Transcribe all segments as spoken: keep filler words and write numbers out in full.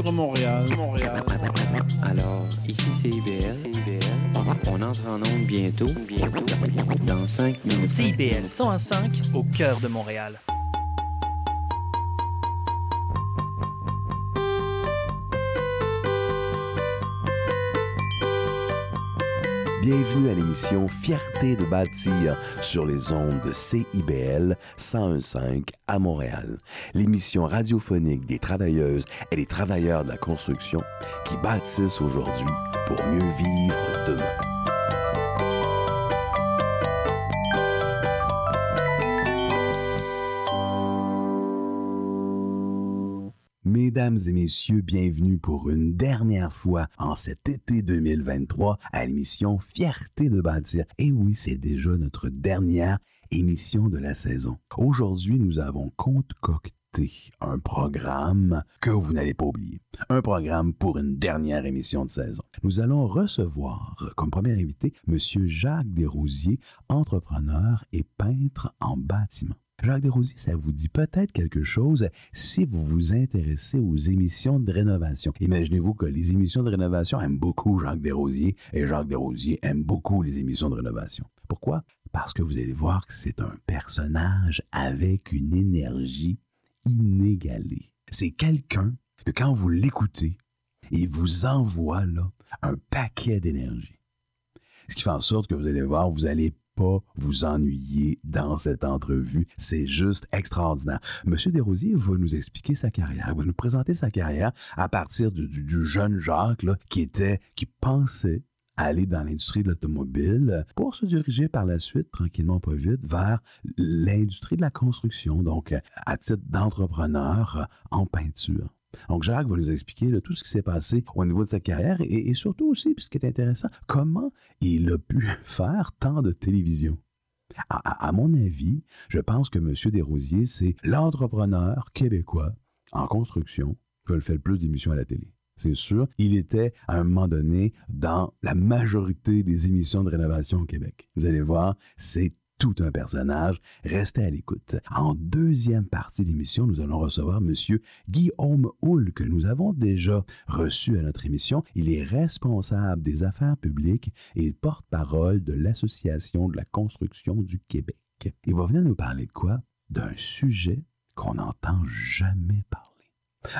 Vivre Montréal, Montréal, Montréal. Alors, ici c'est I B L. On entre en onde bientôt, bientôt, dans cinq minutes. C'est I B L cent un virgule cinq au cœur de Montréal. Bienvenue à l'émission Fierté de bâtir sur les ondes de C I B L cent un virgule cinq à Montréal. L'émission radiophonique des travailleuses et des travailleurs de la construction qui bâtissent aujourd'hui pour mieux vivre demain. Mesdames et messieurs, bienvenue pour une dernière fois en cet été deux mille vingt-trois à l'émission Fierté de bâtir. Et oui, c'est déjà notre dernière émission de la saison. Aujourd'hui, nous avons concocté un programme que vous n'allez pas oublier. Un programme pour une dernière émission de saison. Nous allons recevoir comme premier invité M. Jacques Desrosiers, entrepreneur et peintre en bâtiment. Jacques Desrosiers, ça vous dit peut-être quelque chose si vous vous intéressez aux émissions de rénovation. Imaginez-vous que les émissions de rénovation aiment beaucoup Jacques Desrosiers et Jacques Desrosiers aime beaucoup les émissions de rénovation. Pourquoi? Parce que vous allez voir que c'est un personnage avec une énergie inégalée. C'est quelqu'un que quand vous l'écoutez, il vous envoie là un paquet d'énergie. Ce qui fait en sorte que vous allez voir, vous allez pas vous ennuyer dans cette entrevue. C'est juste extraordinaire. Monsieur Desrosiers va nous expliquer sa carrière. Il va nous présenter sa carrière à partir du, du, du jeune Jacques là, qui était, qui pensait aller dans l'industrie de l'automobile pour se diriger par la suite, tranquillement pas vite, vers l'industrie de la construction, donc à titre d'entrepreneur en peinture. Donc Jacques va nous expliquer là, tout ce qui s'est passé au niveau de sa carrière et, et surtout aussi, puis ce qui est intéressant, comment il a pu faire tant de télévision. À, à, à mon avis, je pense que M. Desrosiers, c'est l'entrepreneur québécois en construction qui le fait le plus d'émissions à la télé. C'est sûr, il était à un moment donné dans la majorité des émissions de rénovation au Québec. Vous allez voir, c'est tout un personnage. Restez à l'écoute. En deuxième partie de l'émission, nous allons recevoir M. Guillaume Houle, que nous avons déjà reçu à notre émission. Il est responsable des affaires publiques et porte-parole de l'Association de la construction du Québec. Il va venir nous parler de quoi? D'un sujet qu'on n'entend jamais parler.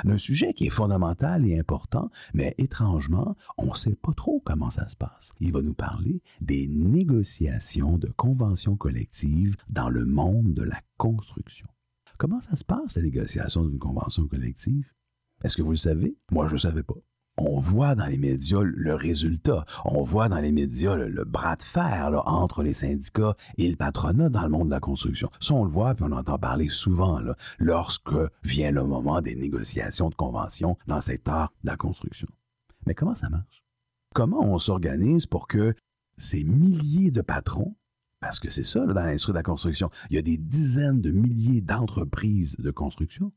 D'un sujet qui est fondamental et important, mais étrangement, on ne sait pas trop comment ça se passe. Il va nous parler des négociations de conventions collectives dans le monde de la construction. Comment ça se passe, la négociation d'une convention collective? Est-ce que vous le savez? Moi, je ne le savais pas. On voit dans les médias le résultat. On voit dans les médias le, le bras de fer là, entre les syndicats et le patronat dans le monde de la construction. Ça, on le voit et on entend parler souvent là, lorsque vient le moment des négociations de conventions dans le secteur de la construction. Mais comment ça marche? Comment on s'organise pour que ces milliers de patrons, parce que c'est ça là, dans l'industrie de la construction, il y a des dizaines de milliers d'entreprises de construction,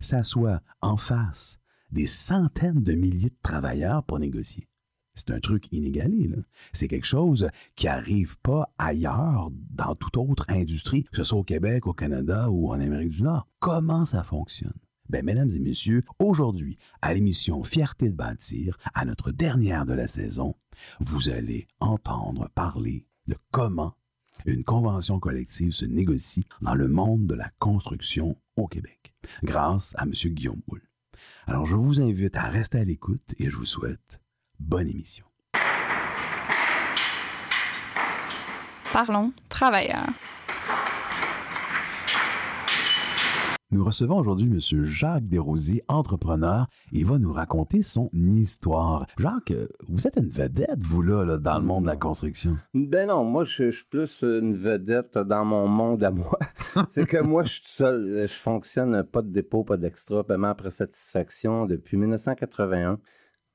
s'assoient en face des centaines de milliers de travailleurs pour négocier. C'est un truc inégalé, là. C'est quelque chose qui n'arrive pas ailleurs dans toute autre industrie, que ce soit au Québec, au Canada ou en Amérique du Nord. Comment ça fonctionne? Bien, mesdames et messieurs, aujourd'hui, à l'émission Fierté de bâtir, à notre dernière de la saison, vous allez entendre parler de comment une convention collective se négocie dans le monde de la construction au Québec, grâce à M. Guillaume Houle. Alors, je vous invite à rester à l'écoute et je vous souhaite bonne émission. Parlons travailleurs. Nous recevons aujourd'hui M. Jacques Desrosiers, entrepreneur, et va nous raconter son histoire. Jacques, vous êtes une vedette, vous, là, là dans le monde de la construction. Ben non, moi, je, je suis plus une vedette dans mon monde à moi. C'est que moi, je suis tout seul. Je fonctionne pas de dépôt, pas d'extra, paiement après satisfaction depuis dix-neuf cent quatre-vingt-un.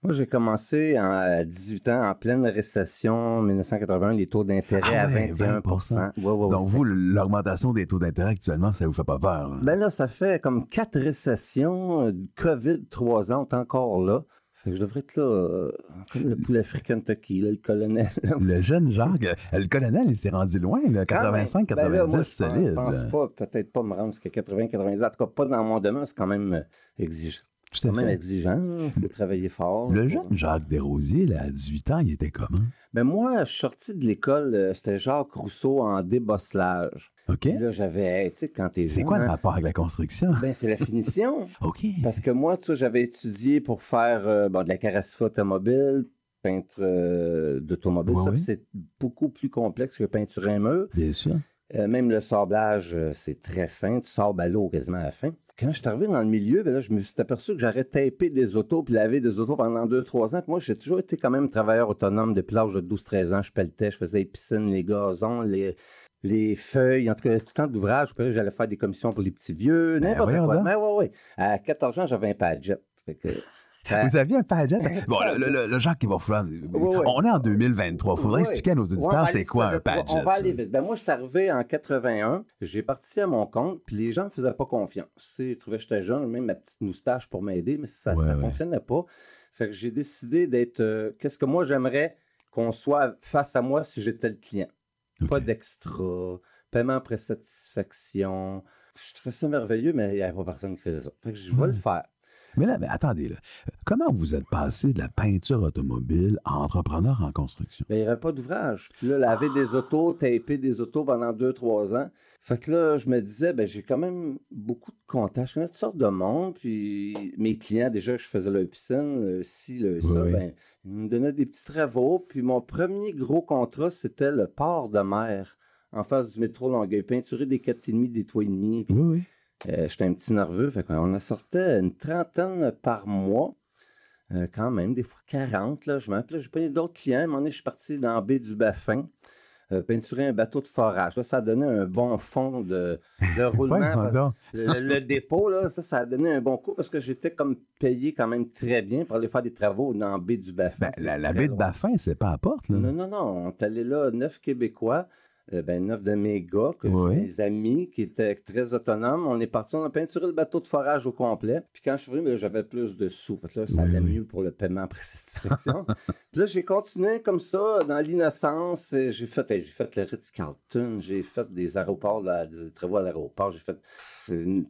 Moi, j'ai commencé à dix-huit ans, en pleine récession, dix-neuf cent quatre-vingt-un, les taux d'intérêt ah ouais, à vingt et un pour cent. Ouais, ouais, donc, vous, l'augmentation des taux d'intérêt actuellement, ça vous fait pas peur? Hein? Ben là, ça fait comme quatre récessions, COVID, trois ans, on est encore là. Fait que je devrais être là, euh, comme le poulet africain Kentucky, là, le colonel. Là. Le jeune Jacques, le colonel, il s'est rendu loin, là, quatre-vingt-cinq quatre-vingt-dix, ben là, moi, solide. Je pense pas, peut-être pas me rendre jusqu'à quatre-vingts quatre-vingt-dix, en tout cas pas dans mon domaine, c'est quand même exigeant. C'est quand même exigeant, il faut travailler fort. Le jeune Jacques Desrosiers, là, à dix-huit ans, il était comment? Ben moi, je suis sorti de l'école, c'était Jacques Rousseau en débosselage. OK. Puis là, j'avais, tu sais, quand t'es jeune... C'est quoi le rapport avec la construction? Ben, c'est la finition. OK. Parce que moi, tu sais, j'avais étudié pour faire euh, bon, de la carrosserie automobile, peintre euh, d'automobile. Ouais, ça, oui. C'est beaucoup plus complexe que peinture un mur. Bien sûr. Euh, même le sablage, euh, c'est très fin. Tu sables à l'eau quasiment à la fin. Quand je suis arrivé dans le milieu, ben là, je me suis aperçu que j'aurais tapé des autos puis lavé des autos pendant deux trois ans. Puis moi, j'ai toujours été quand même travailleur autonome depuis l'âge de douze treize ans. Je pelletais, je faisais les piscines, les gazons, les, les feuilles. En tout cas, tout le temps d'ouvrage. Puis j'allais faire des commissions pour les petits vieux, n'importe ben, quoi. Mais oui, oui. À quatorze ans, j'avais un Padgett. Fait que... Ça... Vous aviez un Padgett? Bon, le, le, le Jacques, il va falloir... Oui, on oui. est en deux mille vingt-trois. Il faudrait oui. expliquer à nos auditeurs oui, c'est quoi un Padgett. On va aller vite. Ben, moi, je suis arrivé en quatre-vingt-un. J'ai parti à mon compte, puis les gens ne me faisaient pas confiance. Ils trouvaient que j'étais jeune, même ma petite moustache pour m'aider, mais ça ne ouais, ouais. fonctionnait pas. Fait que j'ai décidé d'être... Euh, qu'est-ce que moi, j'aimerais qu'on soit face à moi si j'étais le client. Okay. Pas d'extra, paiement après satisfaction. Je trouvais ça merveilleux, mais il n'y avait pas personne qui faisait ça. Fait que je vais mmh. le faire. Mais là, mais attendez, là. Comment vous êtes passé de la peinture automobile à entrepreneur en construction? Bien, il n'y avait pas d'ouvrage. Puis là, laver ah. des autos, taper des autos pendant deux trois ans. Fait que là, je me disais, ben j'ai quand même beaucoup de contacts. Je connais toutes sortes de monde. Puis mes clients, déjà, je faisais leur piscine, le ci, le ça. Oui. Ben, ils me donnaient des petits travaux. Puis mon premier gros contrat, c'était le port de mer en face du métro Longueuil. Peinturer des quatre virgule cinq, des trois virgule cinq. Puis... Oui, oui. Euh, j'étais un petit nerveux, fait qu'on en sortait une trentaine par mois, euh, quand même, des fois quarante, là, je m'appelais, j'ai payé d'autres clients, à un moment donné, je suis parti dans la baie de Baffin, euh, peinturer un bateau de forage, là, ça a donné un bon fond de, de roulement, parce, le, le dépôt, là, ça, ça a donné un bon coup, parce que j'étais comme payé quand même très bien pour aller faire des travaux dans la baie de Baffin. Ben, la, la baie de Baffin, c'est pas à la porte, là. Non, non, non, on est allé là, neuf Québécois, ben, neuf de mes gars, que oui. mes amis, qui étaient très autonomes. On est partis, on a peinturé le bateau de forage au complet. Puis quand je suis venu, ben, j'avais plus de sous. Fait que là, ça oui, allait oui. mieux pour le paiement après satisfaction. Puis là, j'ai continué comme ça, dans l'innocence. J'ai fait, j'ai fait le Ritz-Carlton, j'ai fait des aéroports, là, des travaux à l'aéroport, j'ai fait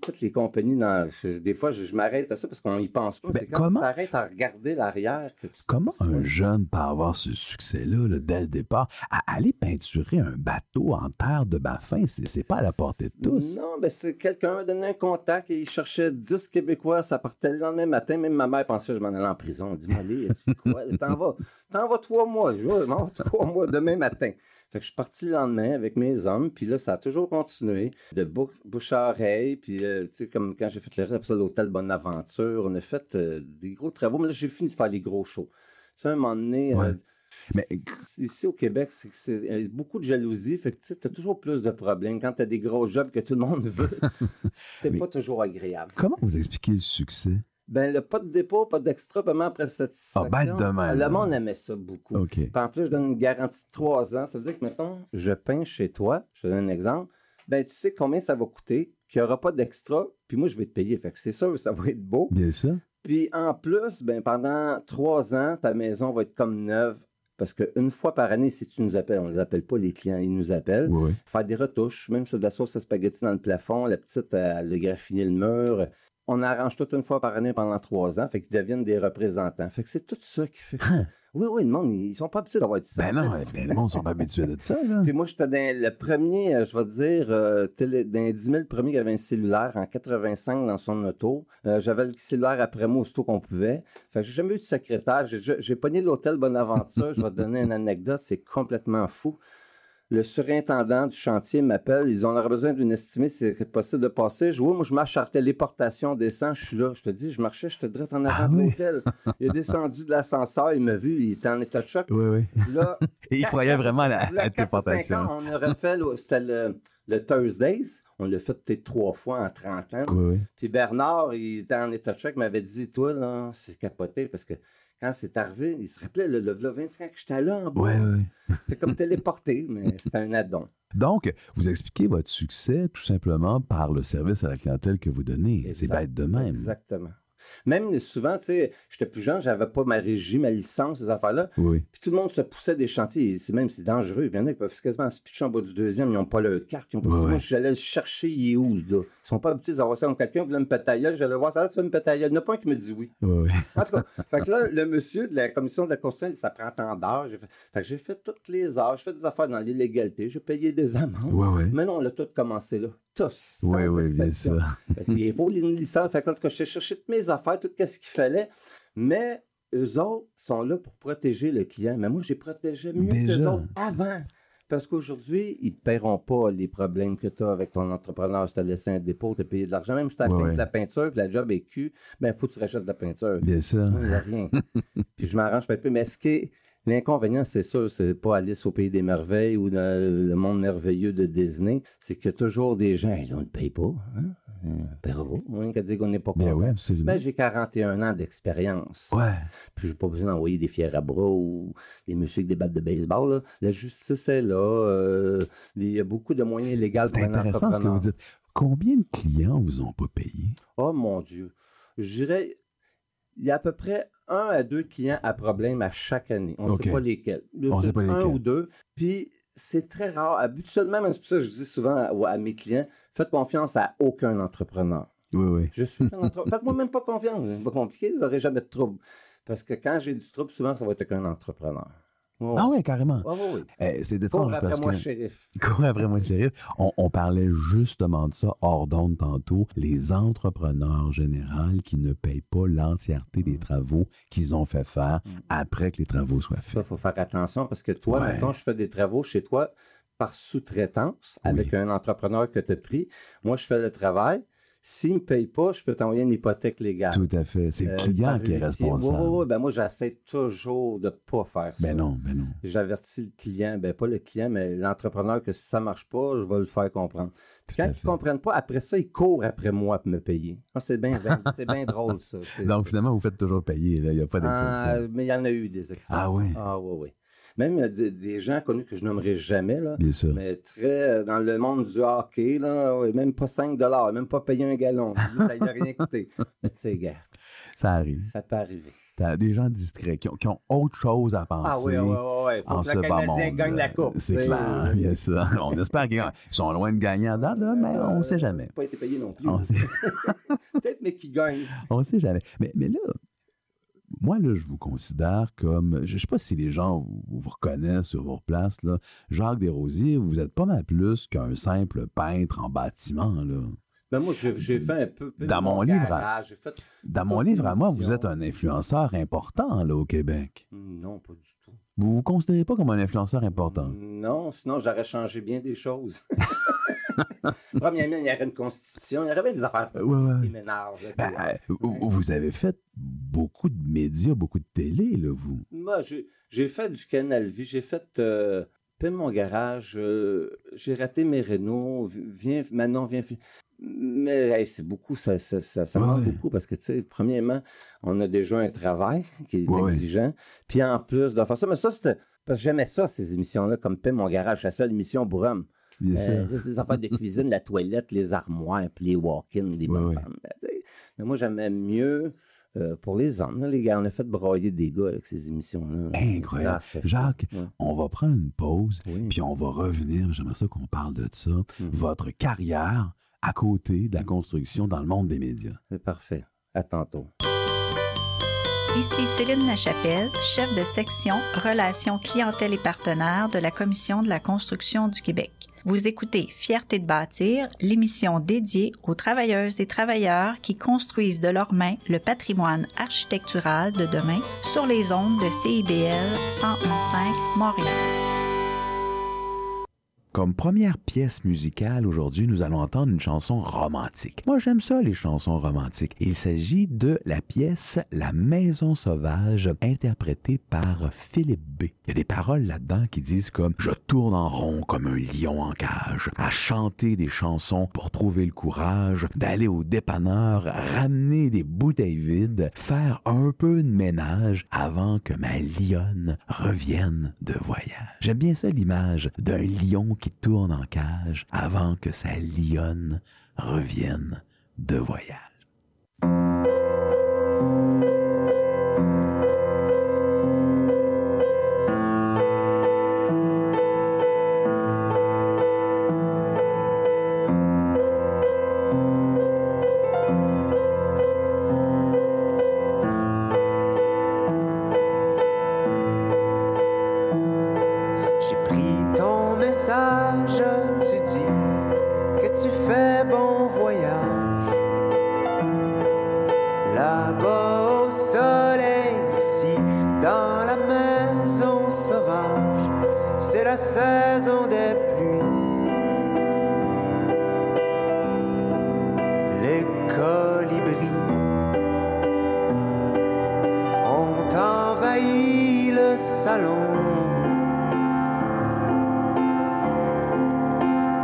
toutes les compagnies. Dans, des fois, je, je m'arrête à ça parce qu'on n'y pense pas. Ben, c'est quand comment... tu t'arrêtes à regarder l'arrière. Que tu... Comment un jeune peut avoir ce succès-là, là, dès le départ, à aller peinturer un bateau en terre de Baffin, c'est, c'est pas à la portée de tous. Non, ben c'est quelqu'un m'a donné un contact et il cherchait dix Québécois, ça partait le lendemain matin, même ma mère pensait que je m'en allais en prison. Elle dit, allez, tu quoi? T'en vas, t'en vas trois mois, je vais, non, trois mois demain matin. Fait que je suis parti le lendemain avec mes hommes, puis là, ça a toujours continué, de bou- bouche à oreille, puis euh, tu sais, comme quand j'ai fait le reste, l'hôtel Bonaventure, on a fait euh, des gros travaux, mais là, j'ai fini de faire les gros shows. Tu sais, à un moment donné... Ouais. Euh, Mais... Ici au Québec, c'est, c'est, c'est beaucoup de jalousie. Fait que tu as toujours plus de problèmes. Quand tu as des gros jobs que tout le monde veut, c'est pas toujours agréable. Comment vous expliquez le succès? Ben, le pas de dépôt, pas d'extra, paiement après satisfaction. Ah, bête de même. Le monde aimait ça beaucoup. Okay. Puis en plus, je donne une garantie de trois ans. Ça veut dire que, mettons, je peins chez toi, je te donne un exemple, ben tu sais combien ça va coûter, qu'il n'y aura pas d'extra, puis moi, je vais te payer. Fait que c'est sûr, ça va être beau. Bien sûr. Puis en plus, ben pendant trois ans, ta maison va être comme neuve. Parce qu'une fois par année, si tu nous appelles, on ne les appelle pas les clients, ils nous appellent. Oui, oui. Faire des retouches, même sur de la sauce à spaghetti dans le plafond, la petite, elle a graffiné le mur. On arrange tout une fois par année pendant trois ans, fait qu'ils deviennent des représentants. Fait que c'est tout ça qui fait... Hein? Oui, oui, le monde, ils sont pas habitués d'avoir du ça. Ben non, ben, le monde, ils sont pas habitués de ça, là. Puis moi, j'étais dans le premier, je vais te dire, euh, télé, dans les dix mille premiers qui avaient un cellulaire en quatre-vingt-cinq dans son auto. Euh, j'avais le cellulaire après moi aussitôt qu'on pouvait. Fait que j'ai jamais eu de secrétaire. J'ai, j'ai pogné l'hôtel Bonaventure. Je vais te donner une anecdote, c'est complètement fou. Le surintendant du chantier m'appelle. Ils ont besoin d'une estimée, c'est possible de passer. Je vois, moi, je marche à téléportation, descends, je suis là. Je te dis, je marchais, je te drette en avant ah, de l'hôtel. Oui. Il est descendu de l'ascenseur, il m'a vu, il était en état de choc. Oui, oui. Là, et il croyait vraiment à la téléportation. On aurait fait, c'était le, le Thursdays. On l'a fait peut-être trois fois en trente ans. Oui, oui. Puis Bernard, il était en état de choc, il m'avait dit, toi, là, c'est capoté parce que. Quand c'est arrivé, il se rappelait, le, le, le vingt-cinq ans que j'étais là en bas. Ouais, ouais. C'est comme téléporté, mais c'était un add-on. Donc, vous expliquez votre succès tout simplement par le service à la clientèle que vous donnez. Exact, c'est bête de même. Exactement. Même souvent, tu sais, j'étais plus jeune, j'avais pas ma régie, ma licence, ces affaires-là. Oui. Puis tout le monde se poussait des chantiers. C'est même, c'est dangereux. Il y en a qui peuvent quasiment se pitcher en bas du deuxième, ils n'ont pas leur carte. Ils ont pas ouais. Moi, j'allais chercher, il est où, là? Ils sont pas habitués à avoir ça. Donc, quelqu'un voulait me péter à gueule, j'allais voir ça, tu veux me péter à gueule. Il n'y en a pas un qui me dit oui. oui. En tout cas, fait que là, le monsieur de la Commission de la construction, ça prend tant d'heures. J'ai fait, fait que j'ai fait toutes les heures, j'ai fait des affaires dans l'illégalité, j'ai payé des amendes. Ouais, ouais. Mais non, on a tout commencé là. Tous. Oui, oui, bien sûr. Parce qu'il faut les licences. Fait que, en tout cas, je cherchais toutes mes affaires, tout ce qu'il fallait. Mais eux autres sont là pour protéger le client. Mais moi, j'ai protégé mieux Déjà. que eux autres avant. Parce qu'aujourd'hui, ils ne te paieront pas les problèmes que tu as avec ton entrepreneur. Si tu as laissé un dépôt, tu as payé de l'argent. Même si tu as acheté de la peinture, que la job est cul, bien, il faut que tu rachètes de la peinture. Bien sûr. Il n'y a rien. Puis je m'arrange peut-être plus. Mais ce qui est... L'inconvénient, c'est sûr, c'est pas Alice au Pays des Merveilles ou dans le monde merveilleux de Disney, c'est qu'il y a toujours des gens, là, on ne le paye pas, hein? Perrault, on dit qu'on n'est pas content. Oui, absolument. Mais j'ai quarante et un ans d'expérience. Ouais. Puis j'ai pas besoin d'envoyer des fiers à bras ou des messieurs avec des battes de baseball. Là. La justice est là. Euh, il y a beaucoup de moyens légaux pour un entrepreneur. C'est intéressant ce que vous dites. Combien de clients vous ont pas payé? Oh mon Dieu. Je dirais, il y a à peu près un à deux clients à problème à chaque année. On ne okay. sait pas lesquels. On ne sait pas lesquels. Un ou deux. Puis, c'est très rare. Habituellement, même c'est pour ça que je dis souvent à, à mes clients, faites confiance à aucun entrepreneur. Oui, oui. Je suis un entrepreneur. Faites-moi même pas confiance. C'est pas compliqué. Vous n'aurez jamais de trouble. Parce que quand j'ai du trouble, souvent, ça va être avec un entrepreneur. Oh. Ah oui, carrément. Oh, oui. Eh, c'est détrange parce que... Cours après moi, shérif. Cours après moi, shérif. On, on parlait justement de ça hors d'onde tantôt. Les entrepreneurs en général qui ne payent pas l'entièreté des travaux qu'ils ont fait faire après que les travaux soient faits. Ça, il faut faire attention parce que toi, ouais. maintenant, je fais des travaux chez toi par sous-traitance avec oui. un entrepreneur que tu as pris. Moi, je fais le travail. S'il ne me paye pas, je peux t'envoyer une hypothèque légale. Tout à fait. C'est le client euh, qui est responsable. Oui, oui, oui. Ben moi, j'essaie toujours de ne pas faire ça. Ben non, ben non. J'avertis le client, ben pas le client, mais l'entrepreneur que si ça ne marche pas, je vais le faire comprendre. Puis quand ils ne comprennent pas, après ça, ils courent après moi pour me payer. Ah, c'est bien c'est bien drôle, ça. C'est, Donc, finalement, vous faites toujours payer. Il n'y a pas d'exception. Ah, mais il y en a eu des exceptions. Ah oui? Ah oui, oui. Même des, des gens connus que je nommerai jamais, là, Bien sûr. mais très dans le monde du hockey, là, même pas cinq dollars, même pas payer un gallon, ça n'a rien coûté. Mais tu sais, gars, ça arrive. Ça peut arriver. T'as des gens discrets qui ont, qui ont autre chose à penser. Ah oui, oui, oui. Il faut en que le Canadien gagne la coupe. C'est, c'est clair, bien sûr. On espère qu'ils sont loin de gagner à date, là, mais euh, on ne sait jamais. Ils n'ont pas été payés non plus. On sait... Peut-être, mais qu'ils gagnent. On ne sait jamais. Mais, mais là... Moi, là, je vous considère comme... Je ne sais pas si les gens vous, vous reconnaissent sur vos places, là. Jacques Desrosiers, vous êtes pas mal plus qu'un simple peintre en bâtiment, là. Ben moi, j'ai, j'ai fait un peu... peu dans mon livre, à, j'ai fait dans mon livre à moi, vous êtes un influenceur important, là, au Québec. Non, pas du tout. Vous ne vous considérez pas comme un influenceur important? Non, sinon, j'aurais changé bien des choses. Premièrement, il y avait une constitution, il y avait des affaires qui ouais. m'énervent. Ben, ouais. Vous avez fait beaucoup de médias, beaucoup de télé, là, vous. Moi, j'ai, j'ai fait du Canal Vie, j'ai fait euh, Peine mon garage, euh, j'ai raté mes rénaux, viens, Manon, viens. Mais hey, c'est beaucoup, ça, ça, ça, ça ouais. manque beaucoup parce que, tu sais, premièrement, on a déjà un travail qui est ouais. exigeant. Puis en plus de faire ça, mais ça, c'était. Parce que j'aimais ça, ces émissions-là, comme Peine mon garage, la seule émission bourrame. Bien euh, sûr. Les affaires de cuisine, la toilette, les armoires, puis les walk-ins, les bonnes ouais, femmes. Ouais. Mais moi, j'aimais mieux euh, pour les hommes. Là, les gars, on a fait broyer des gars avec ces émissions-là. Incroyable. Là, Jacques, ouais. on va prendre une pause, oui. puis on va revenir. J'aimerais ça qu'on parle de ça. Mm-hmm. Votre carrière à côté de la construction dans le monde des médias. C'est parfait. À tantôt. Ici Céline Lachapelle, chef de section Relations clientèle et partenaires de la Commission de la construction du Québec. Vous écoutez Fierté de bâtir, l'émission dédiée aux travailleuses et travailleurs qui construisent de leurs mains le patrimoine architectural de demain sur les ondes de C I B L cent onze virgule cinq Montréal. Comme première pièce musicale, aujourd'hui, nous allons entendre une chanson romantique. Moi, j'aime ça, les chansons romantiques. Il s'agit de la pièce « La maison sauvage » interprétée par Philippe B. Il y a des paroles là-dedans qui disent comme « Je tourne en rond comme un lion en cage, à chanter des chansons pour trouver le courage, d'aller au dépanneur, ramener des bouteilles vides, faire un peu de ménage avant que ma lionne revienne de voyage. » J'aime bien ça l'image d'un lion qui tourne en cage avant que sa lionne revienne de voyage. passage, tu dis que tu fais bon voyage. Là-bas au soleil, ici, dans la maison sauvage, c'est la saison des pluies. Les colibris ont envahi le salon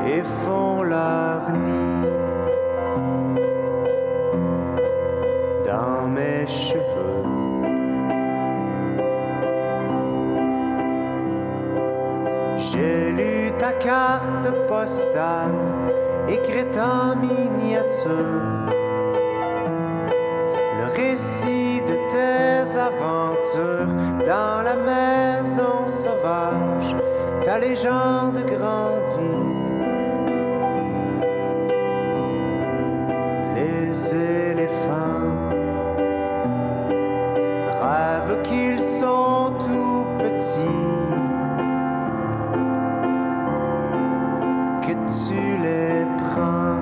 et font leur nid dans mes cheveux. J'ai lu ta carte postale écrite en miniature, le récit de tes aventures dans la maison sauvage. Ta légende grandit. Les éléphants rêvent qu'ils sont tout petits, que tu les prends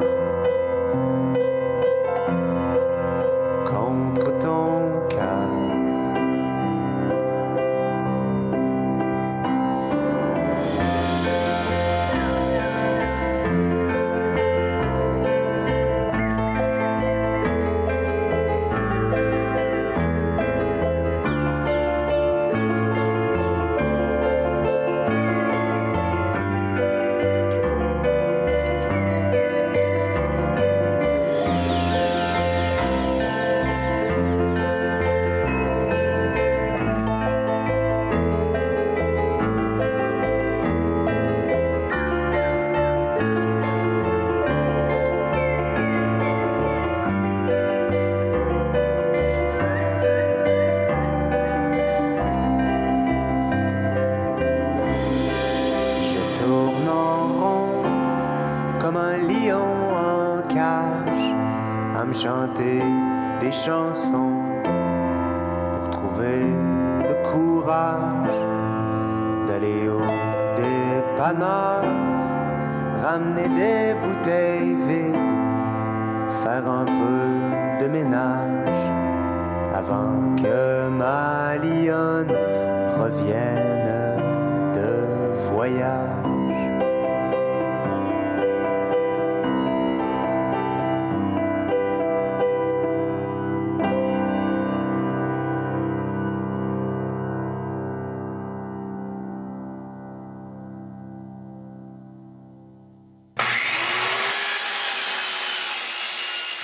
contre ton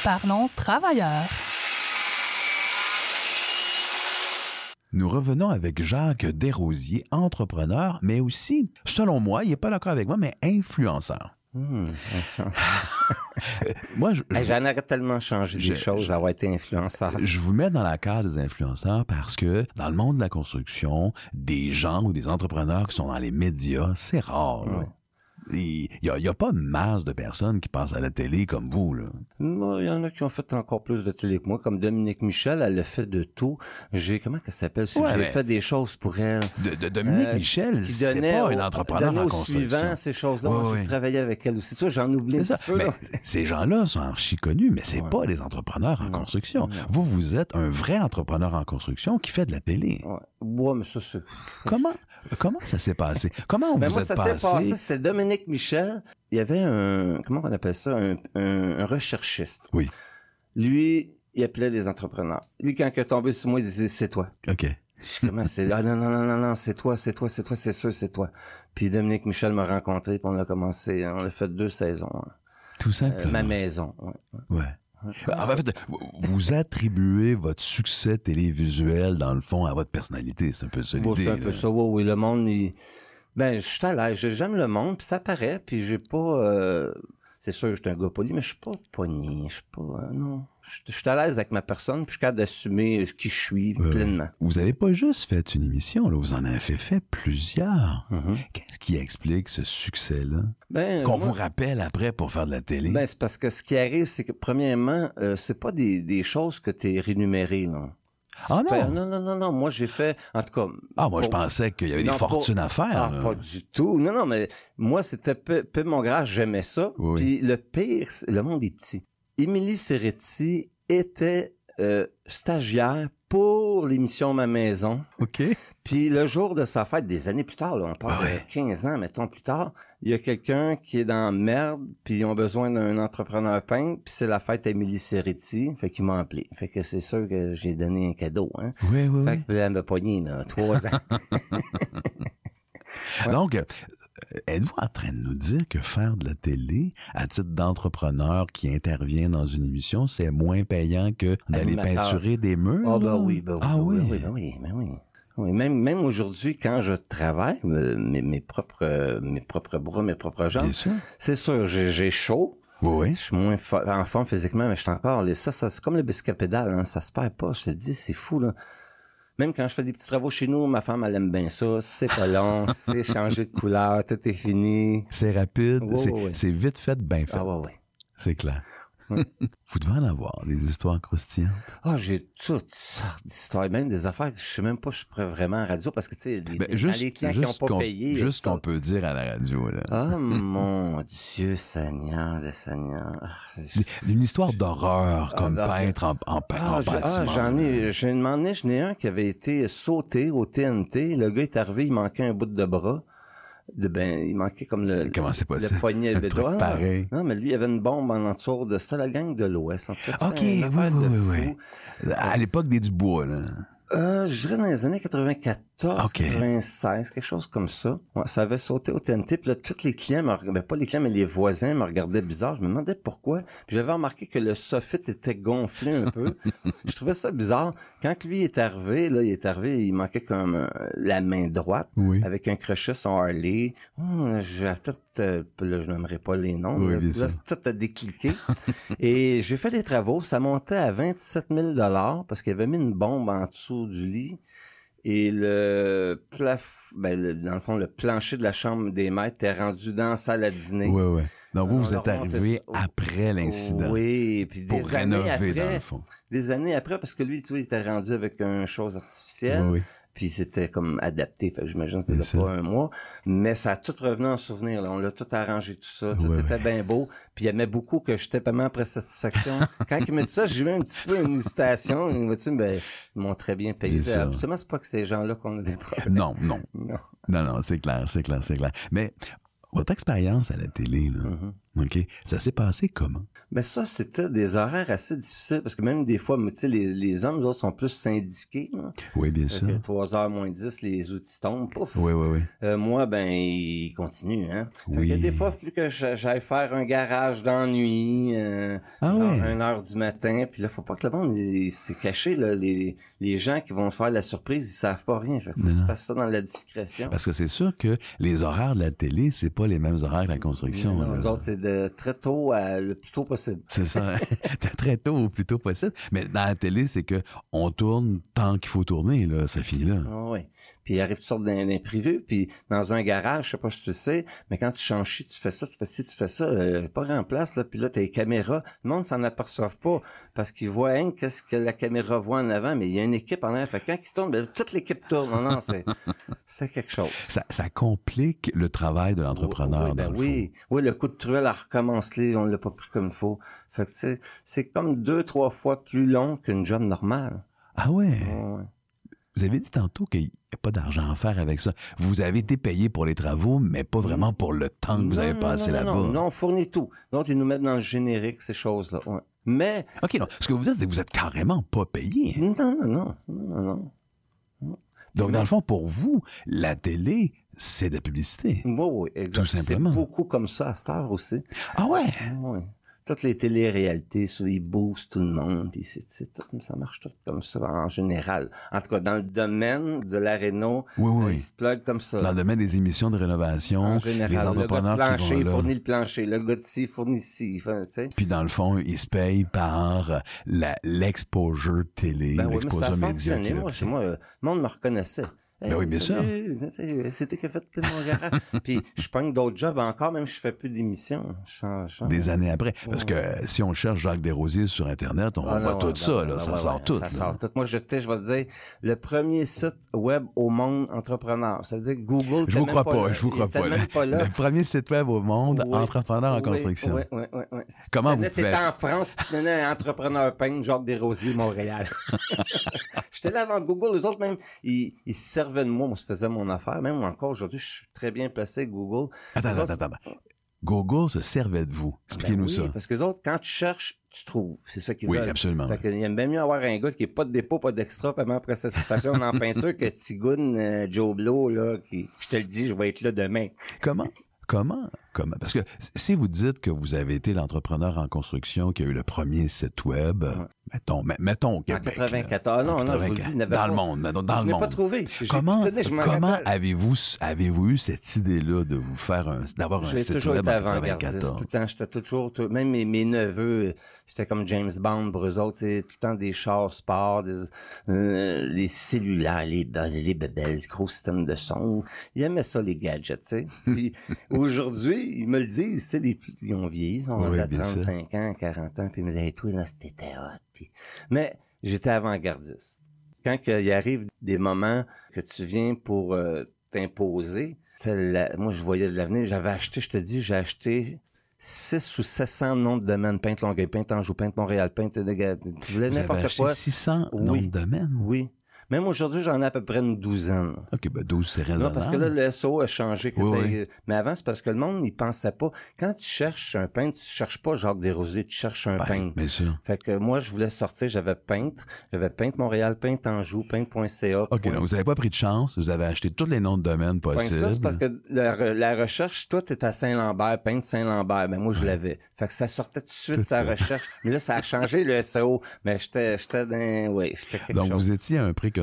Parlons travailleurs. Nous revenons avec Jacques Desrosiers, entrepreneur, mais aussi, selon moi, il n'est pas d'accord avec moi, mais influenceur. Hum, moi, je, je, j'en aurais tellement changé des je, choses d'avoir été influenceur. Je vous mets dans la case des influenceurs parce que dans le monde de la construction, des gens ou des entrepreneurs qui sont dans les médias, c'est rare, là. Ouais. Il n'y a, a pas masse de personnes qui passent à la télé comme vous, là. Non, il y en a qui ont fait encore plus de télé que moi, comme Dominique Michel, elle a fait de tout. J'ai, comment qu'elle s'appelle? Ouais, j'ai fait des choses pour elle. De, de Dominique euh, Michel, c'est pas au, un entrepreneur en construction. Suivant ces choses-là, ouais, moi, ouais. J'ai travaillé avec elle aussi. Ça, j'en oublie c'est un ça. Petit peu. Mais ces gens-là sont archi connus, mais c'est ouais. pas des entrepreneurs en ouais. construction. Ouais. Vous, vous êtes un vrai entrepreneur en construction qui fait de la télé. Ouais, ouais mais ça, c'est... Comment, comment ça s'est passé? Comment ben vous moi, êtes passé? Ça s'est passé, c'était Dominique Michel, il y avait un, comment on appelle ça, un, un, un recherchiste. Oui. Lui, il appelait les entrepreneurs. Lui, quand il est tombé sur moi, il disait, c'est toi. OK. Comment c'est, ah non, non, non, non, non, c'est toi, c'est toi, c'est toi, c'est sûr, c'est toi. Puis Dominique Michel m'a rencontré, puis on a commencé, on a fait deux saisons. Hein. Tout simplement. Euh, ma maison, ouais. Ouais. En fait, vous attribuez votre succès télévisuel, dans le fond, à votre personnalité. C'est un peu ça l'idée. Bon, c'est un là. Peu ça, oui, oui. Le monde, il... Ben, je suis à l'aise, j'aime le monde, puis ça paraît, puis j'ai pas... Euh... C'est sûr que je suis un gars poli, mais je suis pas pogné, je suis pas... Euh, non, je suis à l'aise avec ma personne, puis je suis capable d'assumer qui je suis euh, pleinement. Vous avez pas juste fait une émission, là, vous en avez fait, fait plusieurs. Mm-hmm. Qu'est-ce qui explique ce succès-là? Ben, qu'on moi, vous rappelle après pour faire de la télé? Ben, c'est parce que ce qui arrive, c'est que, premièrement, euh, c'est pas des, des choses que t'es rémunéré, non. Ah non. non, non, non, non, moi j'ai fait, en tout cas... Ah, moi pour... je pensais qu'il y avait non, des fortunes pas... à faire. Ah, pas du tout, non, non, mais moi c'était peu, peu mon grâce, j'aimais ça, oui. Puis le pire, le monde est petit. Émilie Ceretti était euh, stagiaire pour l'émission Ma Maison. OK. Puis le jour de sa fête, des années plus tard, là, on parle ouais. de quinze ans, mettons, plus tard, il y a quelqu'un qui est dans la merde, puis ils ont besoin d'un entrepreneur peintre, puis c'est la fête à Émilie Ceretti, fait qu'il m'a appelé. Fait que c'est sûr que j'ai donné un cadeau, hein. Oui, oui, Fait oui. que elle m'a pogné, là, trois ans. ouais. Donc... Êtes-vous en train de nous dire que faire de la télé, à titre d'entrepreneur qui intervient dans une émission, c'est moins payant que d'aller peinturer des murs? Ah, oh, ben oui, ben oui. Ah oui, oui, ben oui, ben oui. oui même, même aujourd'hui, quand je travaille, mes, mes propres, mes propres bras, mes propres jambes. Bien sûr. C'est sûr, j'ai, j'ai chaud. Oui. Je suis moins fo- en forme physiquement, mais je suis encore, ça, ça, c'est comme le biscuit à pédale, hein. Ça se perd pas. Je te dis, c'est fou, là. Même quand je fais des petits travaux chez nous, ma femme, elle aime bien ça. C'est pas long, c'est changer de couleur, tout est fini. C'est rapide, wow, c'est, ouais. c'est vite fait, bien fait. Ah ouais, ouais. C'est clair. Ouais. Vous devez en avoir, des histoires croustillantes. Ah, j'ai toutes sortes d'histoires, même des affaires que je sais même pas, je suis prêt vraiment à la radio, parce que tu sais, les, ben, juste, les clients juste qui n'ont pas payé. Juste qu'on peut dire à la radio, là. Ah, mon Dieu Seigneur de Seigneur. Une histoire d'horreur, comme ah, peintre en, en, ah, en bâtiment. Ah, j'en ai, j'ai demandé, je n'ai un qui avait été sauté au T N T. Le gars est arrivé, il manquait un bout de bras. De, ben, il manquait comme le, le poignet et le doigt. Non, mais lui, il avait une bombe en entour de, c'était la gang de l'Ouest. En fait, OK, oui, oui, oui, oui. À l'époque des Dubois, là. Euh, je dirais dans les années quatre-vingt-quatorze, okay. quatre-vingt-seize, quelque chose comme ça. Ouais, ça avait sauté au T N T, puis là, tous les clients, me, ben pas les clients, mais les voisins me regardaient bizarre. Je me demandais pourquoi. Puis j'avais remarqué que le soffit était gonflé un peu. Je trouvais ça bizarre. Quand lui est arrivé, là, il est arrivé, il manquait comme euh, la main droite, oui. avec un crochet sur Harley. Hum, j'ai tout, euh, là, je n'aimerais pas les noms. Oui, mais, là, tout a décliqué. Et j'ai fait les travaux. Ça montait à vingt-sept mille dollars parce qu'il avait mis une bombe en dessous du lit, et le plaf, ben le, dans le fond, le plancher de la chambre des maîtres est rendu dans la salle à dîner. Oui, oui. Donc, vous, vous êtes arrivé après l'incident. Oui, puis des pour années rénover, après, dans le fond. Des années après, parce que lui, tu vois, il était rendu avec une chose artificielle. Oui, oui. Puis c'était comme adapté, fait que j'imagine que ça faisait pas un mois, mais ça a tout revenu en souvenir, là. On l'a tout arrangé, tout ça, tout ouais, était ouais. bien beau, puis il aimait beaucoup que j'étais pas mal après satisfaction. Quand il m'a dit ça, j'ai eu un petit peu une hésitation, il m'a dit, ben, ils m'ont très bien payé. Absolument, c'est pas que ces gens-là qu'on a des problèmes. Non, non. non, non, non, c'est clair, c'est clair, c'est clair. Mais votre expérience à la télé, là, mm-hmm. OK, ça s'est passé comment? Ben ça, c'était des horaires assez difficiles, parce que même des fois, tu sais, les, les hommes, les autres, sont plus syndiqués. Là. Oui, bien sûr. trois heures moins dix, les outils tombent, pouf. Oui, oui, oui. Euh, moi, ben, ils continuent, hein. Oui. Fait que des fois, plus que j'aille faire un garage d'ennui, euh, ah, genre ouais. une heure du matin, puis là, faut pas que le monde, il, s'est caché, là, les, les gens qui vont faire la surprise, ils savent pas rien. Fait que faut que tu fasses ça dans la discrétion. Parce que c'est sûr que les horaires de la télé, c'est pas les mêmes horaires que la construction. Non, nous autres, c'est de très tôt à le plus tôt possible. C'est ça. De très tôt au plus tôt possible. Mais dans la télé, c'est que on tourne tant qu'il faut tourner, là. Ça finit là. Ah oui. Puis il arrive toutes sortes d'imprévus. Puis dans un garage, je sais pas si tu sais, mais quand tu changes, tu fais ça, tu fais ci, tu fais ça, euh, pas en place, là. Puis là, t'as les caméras. Le monde s'en aperçoit pas parce qu'ils voient, hein, qu'est-ce que la caméra voit en avant. Mais il y a une équipe en arrière. Fait quand ils tournent, ben, toute l'équipe tourne. Non, non, c'est, c'est quelque chose. Ça, ça complique le travail de l'entreprise. Oui, ben oui. oui, le coup de truelle, elle recommence, on l'a pas pris comme il faut. Fait que c'est, c'est comme deux, trois fois plus long qu'une job normale. Ah ouais? ouais. Vous avez dit tantôt qu'il n'y a pas d'argent à faire avec ça. Vous avez été payé pour les travaux, mais pas vraiment pour le temps que vous non, avez passé non, non, là-bas. Non, non, on fournit tout. Donc, ils nous mettent dans le générique, ces choses-là. Ouais. Mais... OK, non. Ce que vous dites, c'est que vous êtes carrément pas payé. Non, non, non. non, non, non. Donc, mais... dans le fond, pour vous, la télé... c'est de la publicité. Oui, oui, exactement. Tout simplement. C'est beaucoup comme ça à cette heure aussi. Ah ouais? Oui. Toutes les télé-réalités, ils boostent tout le monde, puis c'est, c'est tout, ça marche tout comme ça en général. En tout cas, dans le domaine de la réno, oui, oui. ils se pluguent comme ça. Dans le domaine des émissions de rénovation, en général, les entrepreneurs le gars de plancher, qui vont là. Fournit le plancher, le gars de ci, fournit ci, tu sais. Puis dans le fond, ils se payent par la, l'exposure télé, ben oui, l'exposure média. Moi, c'est moi, le monde me reconnaissait. Ben oui, bien sûr. C'est toi qui as fait mon garage. Puis je pogne d'autres jobs encore, même si je fais plus d'émissions. Je, je, Des euh, années après. Ouais. Parce que si on cherche Jacques Desrosiers sur Internet, on ah voit non, tout non, ça, non, là. Non, ça ouais, sort ouais, tout. Ça là. sort tout. Moi, je, je vais te dire, le premier site web au monde entrepreneur. Ça veut dire que Google... Je vous crois pas, pas je vous crois pas. Même pas là. Le premier site web au monde oui, entrepreneur oui, en construction. Oui, oui, oui. oui. Si Comment vous faites? T'étais en France, tu tenais un entrepreneur peigne, Jacques Desrosiers, Montréal. J'étais là avant Google. Les autres, même, ils servent de moi, on se faisait mon affaire. Même encore aujourd'hui, je suis très bien placé avec Google. Attends, attends, autres, attends. Google se servait de vous. Expliquez-nous ben oui, ça. Parce que les autres, quand tu cherches, tu trouves. C'est ça qu'ils oui, veulent. Oui, absolument. Fait qu'il aime bien mieux avoir un gars qui n'est pas de dépôt, pas d'extra, pas après satisfaction en peinture que Tigoun, euh, Joe Blow, là, qui, je te le dis, je vais être là demain. Comment? Comment? Comment? Parce que si vous dites que vous avez été l'entrepreneur en construction qui a eu le premier site web, ouais. mettons, mettons au Québec. En quatre-vingt-quatorze, non, en quatre-vingt-quatorze, non, je vous le dis, il n'avait pas. Dans le monde, dans, dans je le monde. Je l'ai pas trouvé. Comment, comment avez-vous, avez-vous eu cette idée-là de vous faire un, d'avoir un site web en quatre-vingt-quatorze? Tout le temps, j'étais toujours, tout, même mes, mes neveux, c'était comme James Bond pour eux autres, c'est tout le temps des chars sport, des, euh, les cellulaires, les, les bébelles, les gros systèmes de son. Ils aimaient ça, les gadgets, tu sais. Puis, aujourd'hui, ils me le disent, c'est les plus, ils ont vieilli, on oui, a trente-cinq ans, quarante ans, puis ils me disaient, hey, toi, là, c'était hot, puis... Mais j'étais avant-gardiste. Quand euh, il arrive des moments que tu viens pour euh, t'imposer, la... moi, je voyais de l'avenir, j'avais acheté, je te dis, j'ai acheté six ou sept cents noms de domaines, peinte Longueuil, peinte Anjou, peinte Montréal, peinte... De... Tu voulais n'importe quoi. six cents oui. noms de domaines? Oui. Même aujourd'hui, j'en ai à peu près une douzaine. OK, ben douze, c'est raisonnable. Non, parce que là, le S O a changé. Que oui, oui. Mais avant, c'est parce que le monde, il pensait pas. Quand tu cherches un peintre, tu cherches pas Jacques Desrosiers, tu cherches un ben, peintre. Bien sûr. Fait que moi, je voulais sortir, j'avais peintre, j'avais peintre Montréal, peintre Anjou, peintre.ca. OK, donc vous avez pas pris de chance, vous avez acheté tous les noms de domaines possibles. Ça, c'est parce que la, la recherche, toi, t'es à Saint-Lambert, peintre Saint-Lambert, mais ben, moi, je l'avais. Fait que ça sortait tout de suite, tout sa ça. recherche. Mais là, ça a changé le S O. Mais j'étais, j'étais dans, oui, j'étais quelque donc, chose. Donc, vous étiez un prix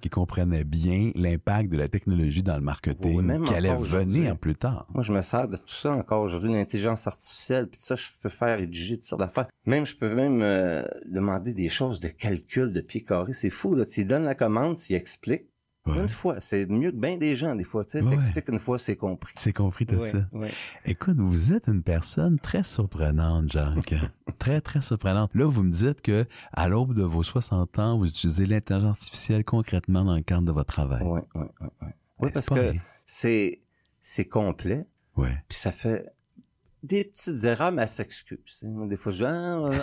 qui comprenait bien l'impact de la technologie dans le marketing oui, qui allait venir plus tard. Moi, je me sers de tout ça encore aujourd'hui, l'intelligence artificielle, puis ça, je peux faire rédiger toutes sortes d'affaires. Même, je peux même euh, demander des choses de calcul, de pieds carrés. C'est fou, là. Tu lui donnes la commande, tu lui expliques. Ouais. Une fois. C'est mieux que bien des gens, des fois. Tu sais, ouais. t'expliques une fois, c'est compris. C'est compris, tout ouais, ça. Ouais. Écoute, vous êtes une personne très surprenante, Jacques. Très, très surprenante. Là, vous me dites que, à l'aube de vos soixante ans, vous utilisez l'intelligence artificielle concrètement dans le cadre de votre travail. Oui, oui, oui. Oui, ouais, parce que c'est, c'est complet. Oui. Puis ça fait des petites erreurs, mais elle s'excuse. Des fois, je dis,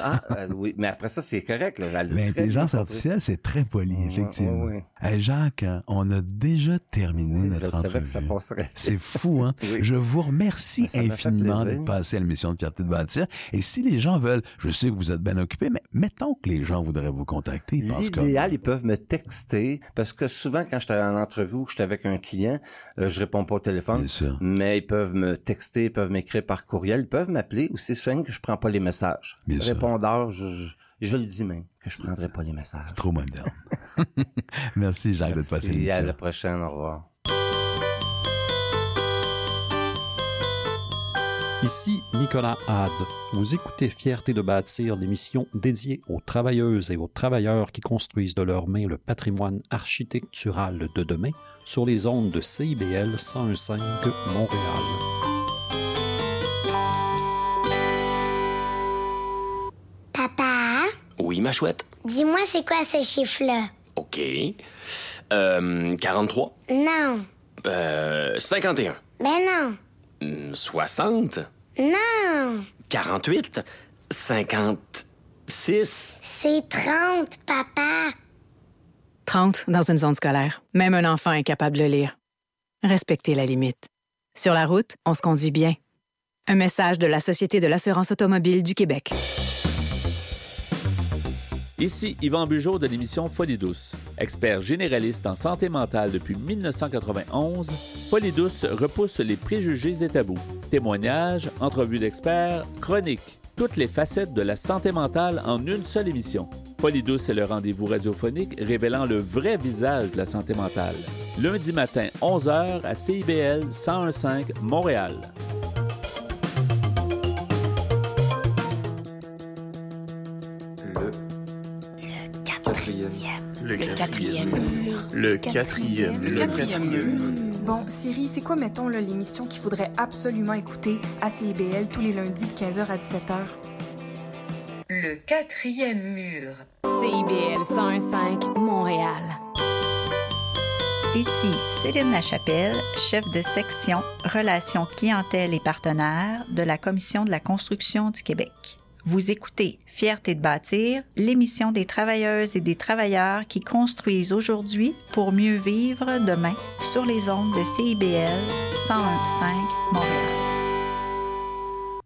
ah, ah oui. Mais après ça, c'est correct. Là, l'intelligence artificielle, c'est très poli, effectivement. Oui, oui, oui. Hey, Jacques, on a déjà terminé oui, notre entrevue. Je savais que ça passerait. C'est fou, hein? Oui. Je vous remercie ça infiniment d'être passé à l'émission de Fierté de Bâtir. Et si les gens veulent, je sais que vous êtes bien occupé, mais mettons que les gens voudraient vous contacter. Ils pensent l'idéal, comme... ils peuvent me texter, parce que souvent, quand j'étais en entrevue ou j'étais avec un client, euh, je réponds pas au téléphone, bien sûr. Mais ils peuvent me texter, ils peuvent m'écrire par courrier. Ils peuvent m'appeler ou c'est souvent que je prends pas les messages. Bien Répondeur, je, je, je le dis même, que je prendrai pas les messages. C'est trop moderne. Merci Jacques de passer l'ici. À la prochaine, au revoir. Ici Nicolas Hadd. Vous écoutez Fierté de bâtir, l'émission dédiée aux travailleuses et aux travailleurs qui construisent de leurs mains le patrimoine architectural de demain sur les ondes de C I B L cent un virgule cinq Montréal. Oui, ma chouette. Dis-moi, c'est quoi ce chiffre-là? OK. Euh, quarante-trois? Non. Euh, cinquante et un? Ben non. soixante? Non. quarante-huit? cinquante-six? C'est trente, papa. trente dans une zone scolaire. Même un enfant est capable de le lire. Respectez la limite. Sur la route, on se conduit bien. Un message de la Société de l'assurance automobile du Québec. Ici Yvan Bugeaud de l'émission Folie douce. Expert généraliste en santé mentale depuis dix-neuf cent quatre-vingt-onze, Folie douce repousse les préjugés et tabous. Témoignages, entrevues d'experts, chroniques, toutes les facettes de la santé mentale en une seule émission. Folie douce est le rendez-vous radiophonique révélant le vrai visage de la santé mentale. Lundi matin, onze heures à C I B L cent un virgule cinq Montréal. Le, le quatrième, quatrième mur. Le quatrième, le quatrième mur. Bon, Siri, c'est quoi, mettons, là, l'émission qu'il faudrait absolument écouter à C I B L tous les lundis de quinze heures à dix-sept heures? Le quatrième mur. C I B L cent un virgule cinq, Montréal. Ici Céline Lachapelle, chef de section Relations clientèle et partenaires de la Commission de la construction du Québec. Vous écoutez Fierté de bâtir, l'émission des travailleuses et des travailleurs qui construisent aujourd'hui pour mieux vivre demain sur les ondes de C I B L cent un virgule cinq Montréal.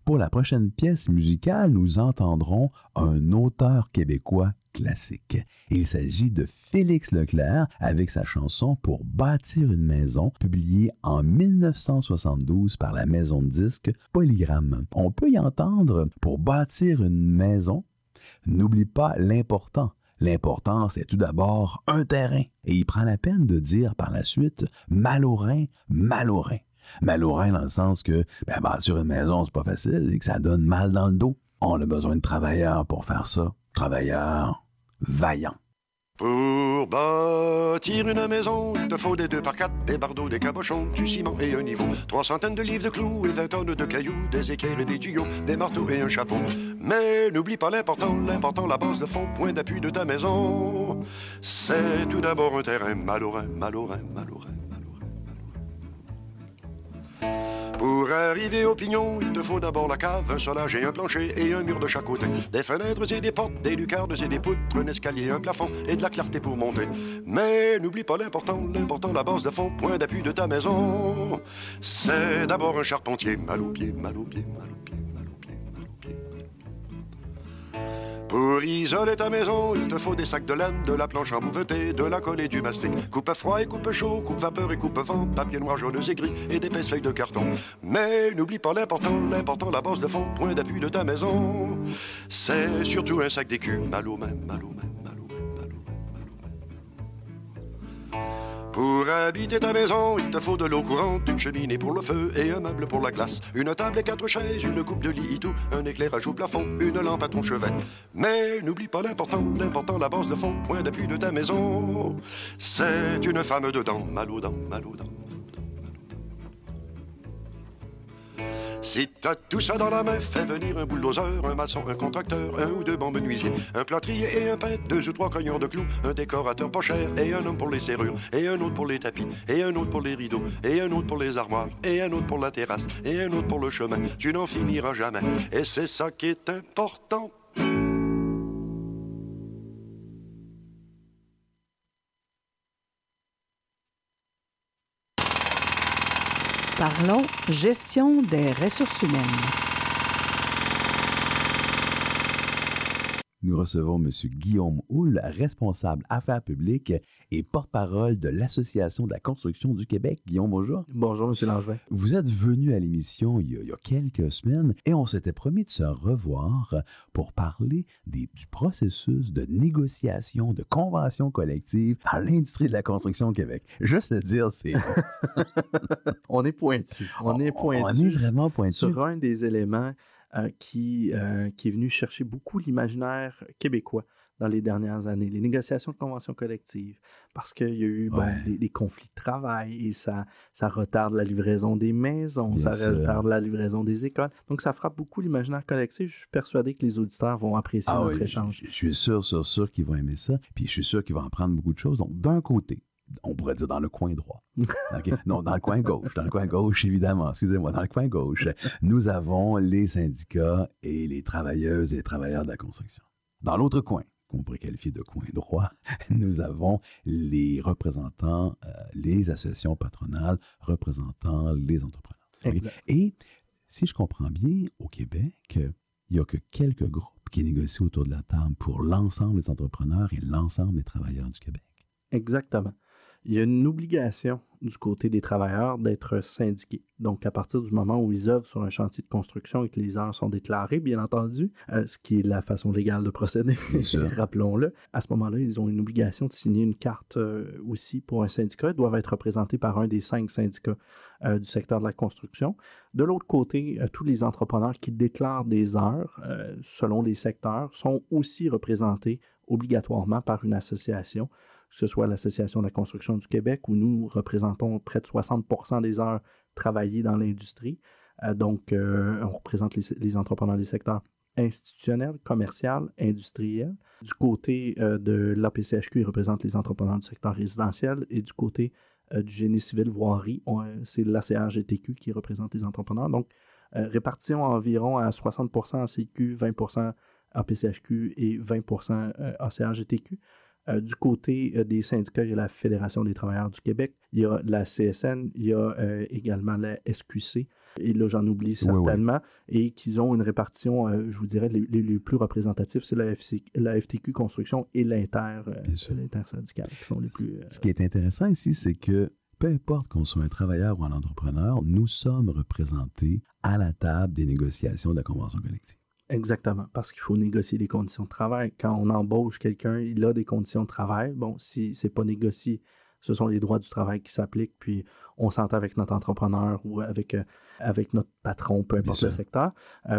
Pour la prochaine pièce musicale, nous entendrons un auteur québécois classique. Il s'agit de Félix Leclerc avec sa chanson Pour bâtir une maison, publiée en dix-neuf cent soixante-douze par la maison de disques Polygram. On peut y entendre Pour bâtir une maison. N'oublie pas l'important. L'important, c'est tout d'abord un terrain. Et il prend la peine de dire par la suite Malaurin, Malaurin. Malaurin dans le sens que ben, bâtir une maison, c'est pas facile et que ça donne mal dans le dos. On a besoin de travailleurs pour faire ça. Travailleurs vaillants. Pour bâtir une maison, il te faut des deux par quatre, des bardeaux, des cabochons, du ciment et un niveau, trois centaines de livres de clous et vingt tonnes de cailloux, des équerres et des tuyaux, des marteaux et un chapeau. Mais n'oublie pas l'important, l'important, la base, le fond, point d'appui de ta maison. C'est tout d'abord un terrain malaurin, malaurin, malaurin. Pour arriver au pignon, il te faut d'abord la cave, un solage et un plancher et un mur de chaque côté. Des fenêtres et des portes, des lucarnes et des poutres, un escalier, un plafond et de la clarté pour monter. Mais n'oublie pas l'important, l'important, la base de fond, point d'appui de ta maison. C'est d'abord un charpentier, mal aux pieds, mal aux pieds, mal aux pieds. Pour isoler ta maison, il te faut des sacs de laine, de la planche embouvetée, de la colle et du mastic. Coupe froid et coupe chaud, coupe vapeur et coupe vent, papier noir, jaune et gris et d'épaisses feuilles de carton. Mais n'oublie pas l'important, l'important, la base de fond, point d'appui de ta maison. C'est surtout un sac d'écu, mal aux mains, mal aux mains. Pour habiter ta maison, il te faut de l'eau courante, une cheminée pour le feu et un meuble pour la glace, une table et quatre chaises, une coupe de lit et tout, un éclairage au plafond, une lampe à ton chevet. Mais n'oublie pas l'important, l'important, la base de fond, point d'appui de ta maison. C'est une femme dedans, mal aux dents, mal aux dents. Si t'as tout ça dans la main, fais venir un bulldozer, un maçon, un contracteur, un ou deux bons menuisiers, un plâtrier et un peintre, deux ou trois cogneurs de clous, un décorateur pas cher et un homme pour les serrures, et un autre pour les tapis, et un autre pour les rideaux, et un autre pour les armoires, et un autre pour la terrasse, et un autre pour le chemin. Tu n'en finiras jamais, et c'est ça qui est important. Parlons gestion des ressources humaines. Nous recevons M. Guillaume Houle, responsable affaires publiques et porte-parole de l'Association de la construction du Québec. Guillaume, bonjour. Bonjour, M. Langevin. Vous êtes venu à l'émission il y a, il y a quelques semaines et on s'était promis de se revoir pour parler des, du processus de négociation de conventions collectives dans l'industrie de la construction au Québec. Juste le dire, c'est... on est pointu. On, on est pointu. On est vraiment pointu. Sur un des éléments euh, qui, euh, qui est venu chercher beaucoup l'imaginaire québécois dans les dernières années, les négociations de conventions collectives, parce qu'il y a eu ouais. bon, des, des conflits de travail et ça, ça retarde la livraison des maisons, Bien ça sûr. retarde la livraison des écoles. Donc, ça frappe beaucoup l'imaginaire collectif. Je suis persuadé que les auditeurs vont apprécier ah notre oui, échange. Je, je suis sûr, sûr, sûr qu'ils vont aimer ça, puis je suis sûr qu'ils vont en prendre beaucoup de choses. Donc, d'un côté, on pourrait dire dans le coin droit. Okay. Non, dans le coin gauche. Dans le coin gauche, évidemment. Excusez-moi, dans le coin gauche, nous avons les syndicats et les travailleuses et les travailleurs de la construction. Dans l'autre coin, qu'on pourrait qualifier de coin droit, nous avons les représentants, euh, les associations patronales représentant les entrepreneurs. Okay. Et si je comprends bien, au Québec, il n'y a que quelques groupes qui négocient autour de la table pour l'ensemble des entrepreneurs et l'ensemble des travailleurs du Québec. Exactement. Il y a une obligation du côté des travailleurs d'être syndiqués. Donc, à partir du moment où ils œuvrent sur un chantier de construction et que les heures sont déclarées, bien entendu, euh, ce qui est la façon légale de procéder, rappelons-le, à ce moment-là, ils ont une obligation de signer une carte euh, aussi pour un syndicat. Ils doivent être représentés par un des cinq syndicats euh, du secteur de la construction. De l'autre côté, euh, tous les entrepreneurs qui déclarent des heures, euh, selon les secteurs, sont aussi représentés obligatoirement par une association, que ce soit l'Association de la construction du Québec, où nous représentons près de soixante pour cent des heures travaillées dans l'industrie. Euh, donc, euh, on représente les, les entrepreneurs des secteurs institutionnel, commercial, industriel. Du côté euh, de l'A P C H Q, il représente les entrepreneurs du secteur résidentiel et du côté euh, du génie civil voirie, on, c'est l'A C A G T Q qui représente les entrepreneurs. Donc, euh, répartition environ à soixante pour cent A C Q, vingt pour cent A P C H Q et vingt pour cent A C A G T Q. Euh, du côté euh, des syndicats, il y a la Fédération des travailleurs du Québec, il y a la C S N, il y a euh, également la S Q C, et là j'en oublie certainement, oui, oui. Et qu'ils ont une répartition, euh, je vous dirais, les, les, les plus représentatifs, c'est la, F C, la F T Q Construction et l'inter, euh, l'intersyndicale qui sont les plus... Euh, Ce qui est intéressant ici, c'est que peu importe qu'on soit un travailleur ou un entrepreneur, nous sommes représentés à la table des négociations de la convention collective. Exactement, parce qu'il faut négocier des conditions de travail. Quand on embauche quelqu'un, il a des conditions de travail. Bon, si ce n'est pas négocié, ce sont les droits du travail qui s'appliquent, puis on s'entend avec notre entrepreneur ou avec, avec notre patron, peu importe le secteur,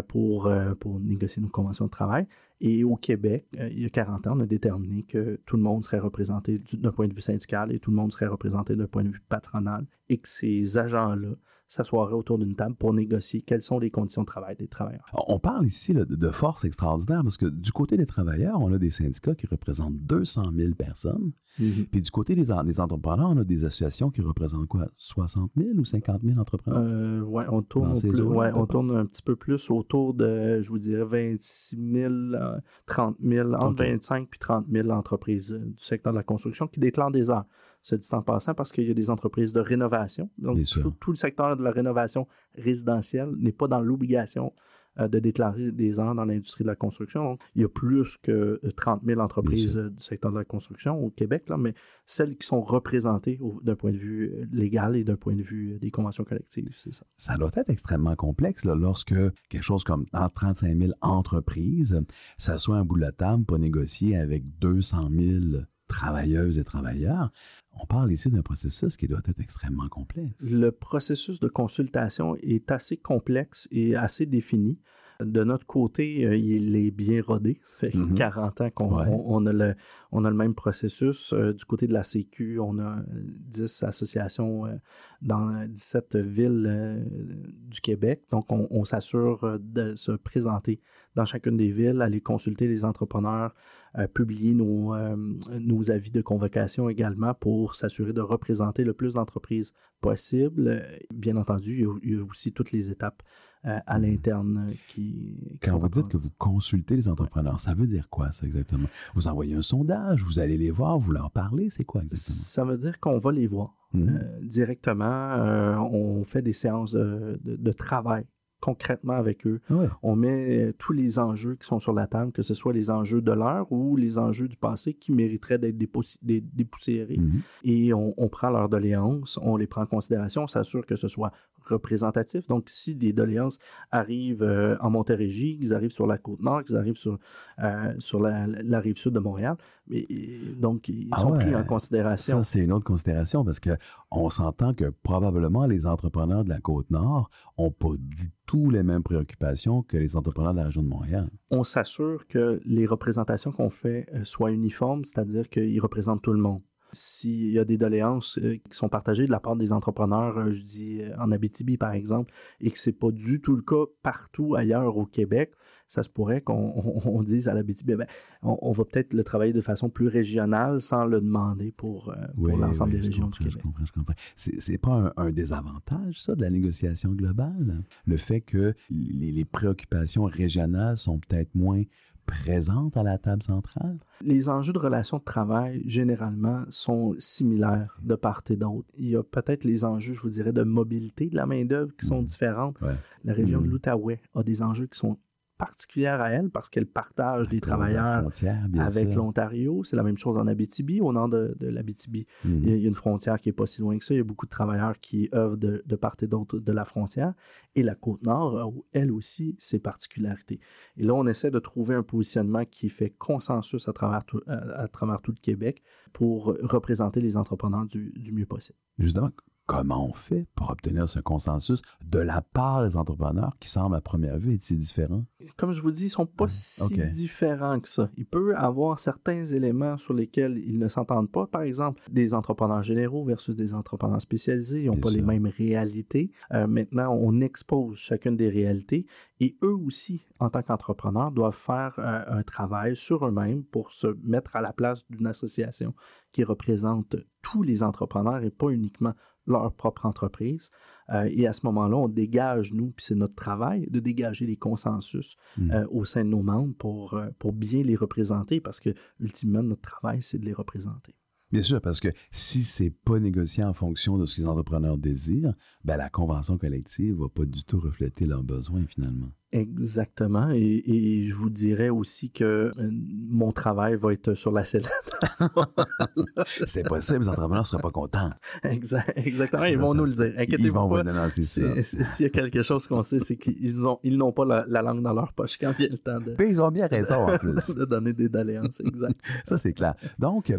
pour, pour négocier nos conventions de travail. Et au Québec, il y a quarante ans, on a déterminé que tout le monde serait représenté d'un point de vue syndical et tout le monde serait représenté d'un point de vue patronal et que ces agents-là s'asseoir autour d'une table pour négocier quelles sont les conditions de travail des travailleurs. On parle ici là, de force extraordinaire parce que du côté des travailleurs, on a des syndicats qui représentent deux cent mille personnes. Mm-hmm. Puis du côté des, des entrepreneurs, on a des associations qui représentent quoi? soixante mille ou cinquante mille entrepreneurs? Euh, oui, on, tourne, plus, zones, ouais, on tourne un petit peu plus autour de, je vous dirais, vingt-six mille, trente mille, entre okay. vingt-cinq mille et trente mille entreprises du secteur de la construction qui déclarent des heures. Se dit en passant parce qu'il y a des entreprises de rénovation. Donc, tout, tout le secteur de la rénovation résidentielle n'est pas dans l'obligation euh, de déclarer des heures dans l'industrie de la construction. Donc, il y a plus que trente mille entreprises du secteur de la construction au Québec, là, mais celles qui sont représentées au, d'un point de vue légal et d'un point de vue des conventions collectives, c'est ça. Ça doit être extrêmement complexe là, lorsque quelque chose comme trente-cinq mille entreprises s'assoient à bout de la table pour négocier avec deux cent mille travailleuses et travailleurs. On parle ici d'un processus qui doit être extrêmement complexe. Le processus de consultation est assez complexe et assez défini. De notre côté, euh, il est bien rodé. Ça fait mm-hmm. quarante ans qu'on ouais. on, on a, le, on a le même processus. Euh, du côté de la Sécu, on a dix associations euh, dans dix-sept villes euh, du Québec. Donc, on, on s'assure de se présenter dans chacune des villes, aller consulter les entrepreneurs, euh, publier nos, euh, nos avis de convocation également pour s'assurer de représenter le plus d'entreprises possible. Bien entendu, il y a aussi toutes les étapes Euh, à l'interne. Qui, qui Quand vous dites que vous consultez les entrepreneurs, ça veut dire quoi, ça, exactement? Vous envoyez un sondage, vous allez les voir, vous leur parlez, c'est quoi, exactement? Ça veut dire qu'on va les voir mm-hmm. euh, directement. Euh, on fait des séances de, de, de travail concrètement avec eux. Ouais. On met tous les enjeux qui sont sur la table, que ce soit les enjeux de l'heure ou les enjeux du passé qui mériteraient d'être dépouss- dé- dépoussiérés. Mm-hmm. Et on, on prend leurs doléances, on les prend en considération, on s'assure que ce soit représentatif. Donc, si des doléances arrivent euh, en Montérégie, qu'ils arrivent sur la Côte-Nord, qu'ils arrivent sur, euh, sur la, la rive sud de Montréal, mais, donc, ils ah sont ouais. pris en considération. Ça, c'est une autre considération parce qu'on s'entend que probablement les entrepreneurs de la Côte-Nord n'ont pas du tout les mêmes préoccupations que les entrepreneurs de la région de Montréal. On s'assure que les représentations qu'on fait soient uniformes, c'est-à-dire qu'ils représentent tout le monde. S'il y a des doléances qui sont partagées de la part des entrepreneurs, je dis en Abitibi par exemple, et que ce n'est pas du tout le cas partout ailleurs au Québec, ça se pourrait qu'on on, on dise à l'Abitibi, ben, on, on va peut-être le travailler de façon plus régionale sans le demander pour, pour oui, l'ensemble oui, des régions du Québec. Je comprends, je comprends. C'est, c'est pas un, un désavantage, ça, de la négociation globale? Le fait que les, les préoccupations régionales sont peut-être moins présente à la table centrale? Les enjeux de relations de travail, généralement, sont similaires de part et d'autre. Il y a peut-être les enjeux, je vous dirais, de mobilité de la main-d'œuvre qui sont mmh. différentes. Ouais. La région mmh. de l'Outaouais a des enjeux qui sont particulière à elle parce qu'elle partage des travailleurs avec sûr. l'Ontario. C'est la même chose en Abitibi. Au nord de, de l'Abitibi, mm-hmm. il y a une frontière qui n'est pas si loin que ça. Il y a beaucoup de travailleurs qui œuvrent de, de part et d'autre de la frontière. Et la Côte-Nord, elle aussi, ses particularités. Et là, on essaie de trouver un positionnement qui fait consensus à travers tout, à, à travers tout le Québec pour représenter les entrepreneurs du, du mieux possible. Justement, Comment on fait pour obtenir ce consensus de la part des entrepreneurs qui semble à première vue être si différent? Comme je vous dis, ils ne sont pas ah, si okay. différents que ça. Il peut avoir certains éléments sur lesquels ils ne s'entendent pas. Par exemple, des entrepreneurs généraux versus des entrepreneurs spécialisés, ils n'ont pas sûr. les mêmes réalités. Euh, maintenant, on expose chacune des réalités et eux aussi, en tant qu'entrepreneurs, doivent faire euh, un travail sur eux-mêmes pour se mettre à la place d'une association qui représente tous les entrepreneurs et pas uniquement leur propre entreprise. Euh, et à ce moment-là, on dégage, nous, puis c'est notre travail, de dégager les consensus mmh. euh, au sein de nos membres pour, pour bien les représenter parce que, ultimement, notre travail, c'est de les représenter. Bien sûr, parce que si ce n'est pas négocié en fonction de ce que les entrepreneurs désirent, ben la convention collective ne va pas du tout refléter leurs besoins, finalement. Exactement. Et, et je vous dirais aussi que mon travail va être sur la sellette. C'est possible, les entrepreneurs ne seraient pas contents. Exact, exactement. Ils ça, vont ça, nous le dire. Inquiétez-vous. Ils vont pas. Vous dénoncer c'est, ça. S'il y a quelque chose qu'on sait, c'est qu'ils ont, ils n'ont pas la, la langue dans leur poche quand vient le temps de. Puis ils ont bien raison, en plus. De donner des doléances. Exact. Ça, c'est clair. Donc,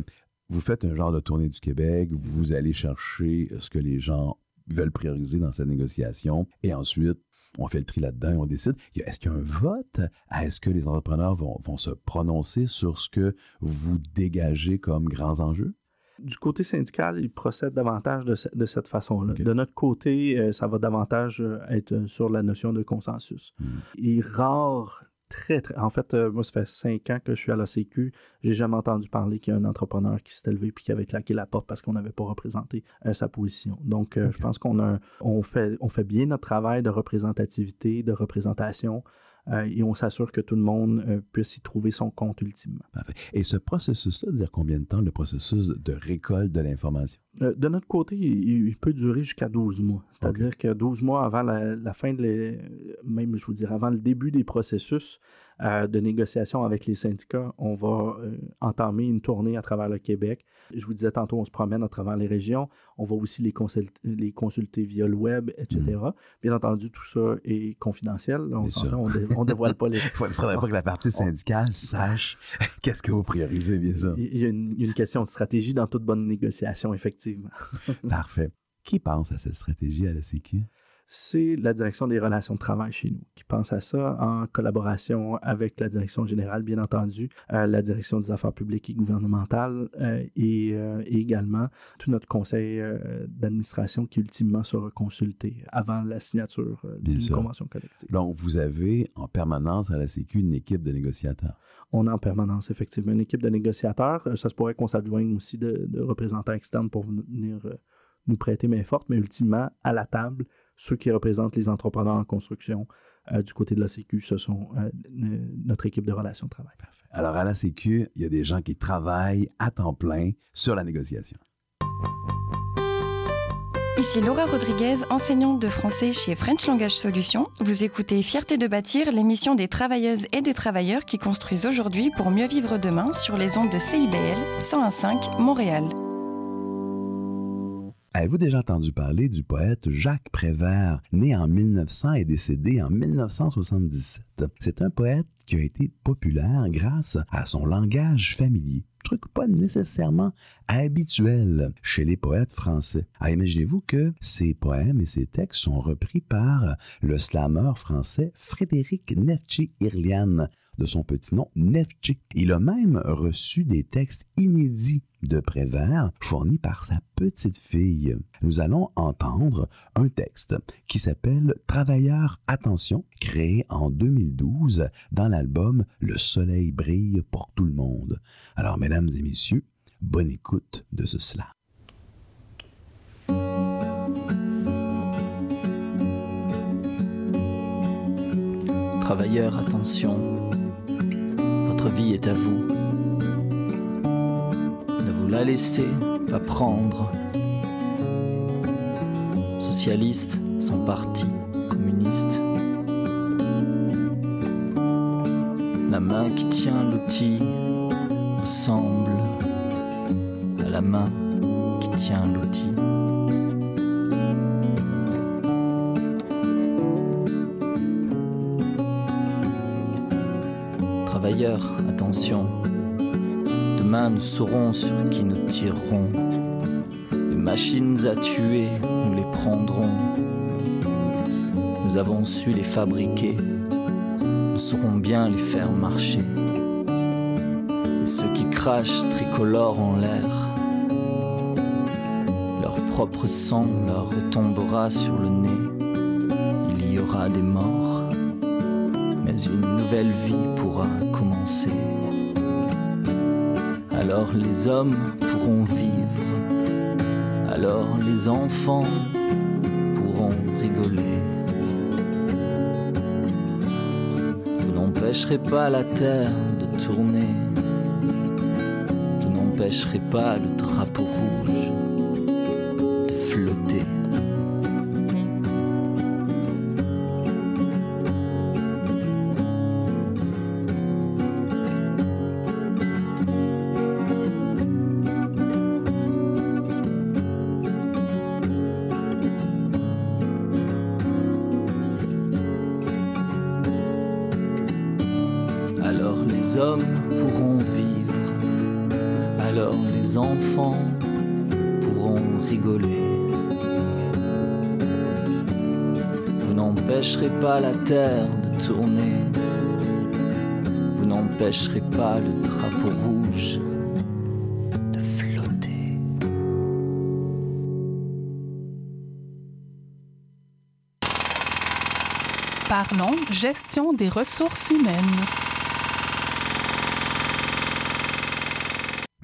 vous faites un genre de tournée du Québec, vous allez chercher ce que les gens veulent prioriser dans cette négociation et ensuite, on fait le tri là-dedans et on décide. Est-ce qu'il y a un vote? Est-ce que les entrepreneurs vont, vont se prononcer sur ce que vous dégagez comme grands enjeux? Du côté syndical, ils procèdent davantage de, ce, de cette façon-là. Okay. De notre côté, ça va davantage être sur la notion de consensus. Mmh. Et rare... Très, très, en fait, euh, moi, ça fait cinq ans que je suis à l'A C Q. J'ai jamais entendu parler qu'il y a un entrepreneur qui s'est élevé et qui avait claqué la porte parce qu'on n'avait pas représenté euh, sa position. Donc, euh, okay. je pense qu'on a, on fait, on fait bien notre travail de représentativité, de représentation euh, et on s'assure que tout le monde euh, puisse y trouver son compte ultimement. Parfait. Et ce processus-là, dire combien de temps le processus de récolte de l'information? Euh, de notre côté, il, il peut durer jusqu'à douze mois. C'est-à-dire okay. que douze mois avant la, la fin de les, même, je vous dirais, avant le début des processus euh, de négociation avec les syndicats, on va euh, entamer une tournée à travers le Québec. Je vous disais tantôt, on se promène à travers les régions. On va aussi les, consul- les consulter via le web, et cetera. Mmh. Bien entendu, tout ça est confidentiel. On ne dé- dévoile pas les... Il ne faudrait pas que la partie syndicale on... sache qu'est-ce que vous priorisez, bien sûr. Il y a une, une question de stratégie dans toute bonne négociation, effectivement. Parfait. Qui pense à cette stratégie à la C Q? C'est la direction des relations de travail chez nous qui pense à ça en collaboration avec la direction générale, bien entendu, euh, la direction des affaires publiques et gouvernementales euh, et, euh, et également tout notre conseil euh, d'administration qui ultimement sera consulté avant la signature euh, d'une convention collective. Donc, vous avez en permanence à la C Q une équipe de négociateurs? On a en permanence, effectivement, une équipe de négociateurs. Ça se pourrait qu'on s'adjoigne aussi de, de représentants externes pour venir euh, nous prêter main forte, mais ultimement, à la table, ceux qui représentent les entrepreneurs en construction euh, du côté de la C Q, ce sont euh, notre équipe de relations de travail. Parfait. Alors, à la C Q, il y a des gens qui travaillent à temps plein sur la négociation. Ici Laura Rodriguez, enseignante de français chez French Langage Solutions. Vous écoutez Fierté de bâtir, l'émission des travailleuses et des travailleurs qui construisent aujourd'hui pour mieux vivre demain sur les ondes de C I B L cent un virgule cinq Montréal. Avez-vous déjà entendu parler du poète Jacques Prévert, né en mille neuf cents et décédé en dix-neuf cent soixante-dix-sept? C'est un poète qui a été populaire grâce à son langage familier, truc pas nécessairement habituel chez les poètes français. Ah, imaginez-vous que ses poèmes et ses textes sont repris par le slameur français Frédéric Neftchi de son petit nom Neftchik. Il a même reçu des textes inédits de Prévert fournis par sa petite fille. Nous allons entendre un texte qui s'appelle « Travailleurs, attention », créé en deux mille douze dans l'album « Le soleil brille pour tout le monde ». Alors, mesdames et messieurs, bonne écoute de ce slam. Travailleurs, attention, votre vie est à vous. Ne vous la laissez pas prendre. Socialistes sans parti, communistes. La main qui tient l'outil ressemble à la main qui tient l'outil. Travailleurs, attention, demain nous saurons sur qui nous tirerons. Les machines à tuer comprendrons. Nous avons su les fabriquer, nous saurons bien les faire marcher. Et ceux qui crachent tricolores en l'air, leur propre sang leur retombera sur le nez. Il y aura des morts, mais une nouvelle vie pourra commencer. Alors les hommes pourront vivre, alors les enfants pourront rigoler. Vous n'empêcherez pas la terre de tourner, vous n'empêcherez pas le drapeau rouge de flotter. Les hommes pourront vivre, alors les enfants pourront rigoler. Vous n'empêcherez pas la terre de tourner, vous n'empêcherez pas le drapeau rouge de flotter. Parlons gestion des ressources humaines.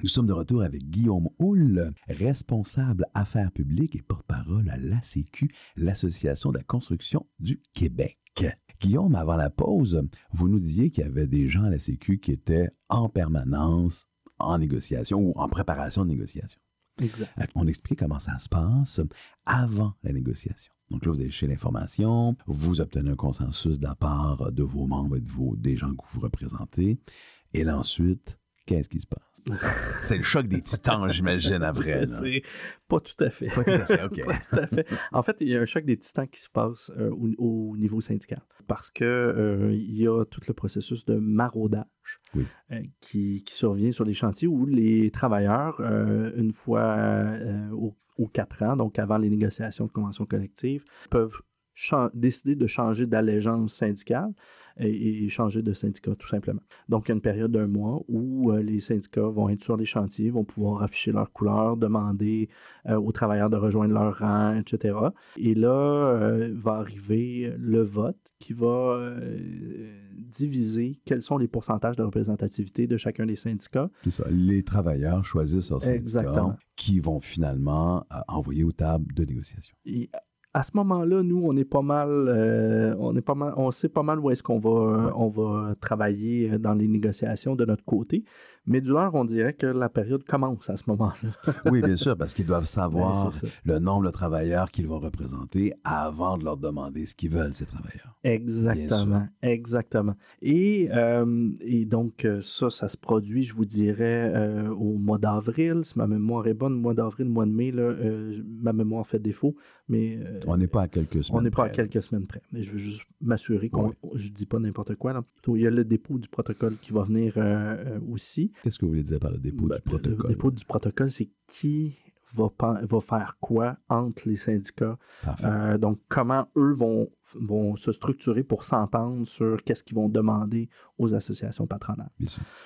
Nous sommes de retour avec Guillaume Houle, responsable affaires publiques et porte-parole à l'A C Q, l'Association de la construction du Québec. Guillaume, avant la pause, vous nous disiez qu'il y avait des gens à l'A C Q qui étaient en permanence en négociation ou en préparation de négociation. Exact. On explique comment ça se passe avant la négociation. Donc là, vous allez chez l'information, vous obtenez un consensus de la part de vos membres et de vos, des gens que vous représentez. Et là, ensuite, qu'est-ce qui se passe? C'est le choc des titans, j'imagine, après. C'est, c'est pas tout à fait. Pas tout à fait, OK. Pas tout à fait. En fait, il y a un choc des titans qui se passe euh, au, au niveau syndical parce qu'il euh, y a tout le processus de maraudage oui. euh, qui, qui survient sur les chantiers où les travailleurs, euh, une fois euh, aux, aux quatre ans, donc avant les négociations de convention collective, peuvent ch- décider de changer d'allégeance syndicale. Et changer de syndicat, tout simplement. Donc, il y a une période d'un mois où euh, les syndicats vont être sur les chantiers, vont pouvoir afficher leurs couleurs, demander euh, aux travailleurs de rejoindre leur rang, et cetera. Et là, euh, va arriver le vote qui va euh, diviser quels sont les pourcentages de représentativité de chacun des syndicats. C'est ça. Les travailleurs choisissent leurs syndicats qui vont finalement euh, envoyer aux tables de négociation. Et, à ce moment-là, nous, on est pas mal, euh, on est pas mal, on sait pas mal où est-ce qu'on va, on va travailler dans les négociations de notre côté. Mais du leur, on dirait que la période commence à ce moment-là. Oui, bien sûr, parce qu'ils doivent savoir oui, le nombre de travailleurs qu'ils vont représenter avant de leur demander ce qu'ils veulent, ces travailleurs. Exactement, exactement. Et, euh, et donc, ça, ça se produit, je vous dirais, euh, au mois d'avril. Si ma mémoire est bonne, mois d'avril, mois de mai, là, euh, ma mémoire fait défaut, mais... Euh, on n'est pas à quelques semaines on n'est pas près. à quelques semaines près, mais je veux juste m'assurer qu'on... Oui. Je ne dis pas n'importe quoi, là. Il y a le dépôt du protocole qui va venir euh, aussi. Qu'est-ce que vous voulez dire par le dépôt ben, du protocole? Le dépôt du protocole, c'est qui va, va faire quoi entre les syndicats. Euh, donc, comment eux vont, vont se structurer pour s'entendre sur qu'est-ce qu'ils vont demander aux associations patronales.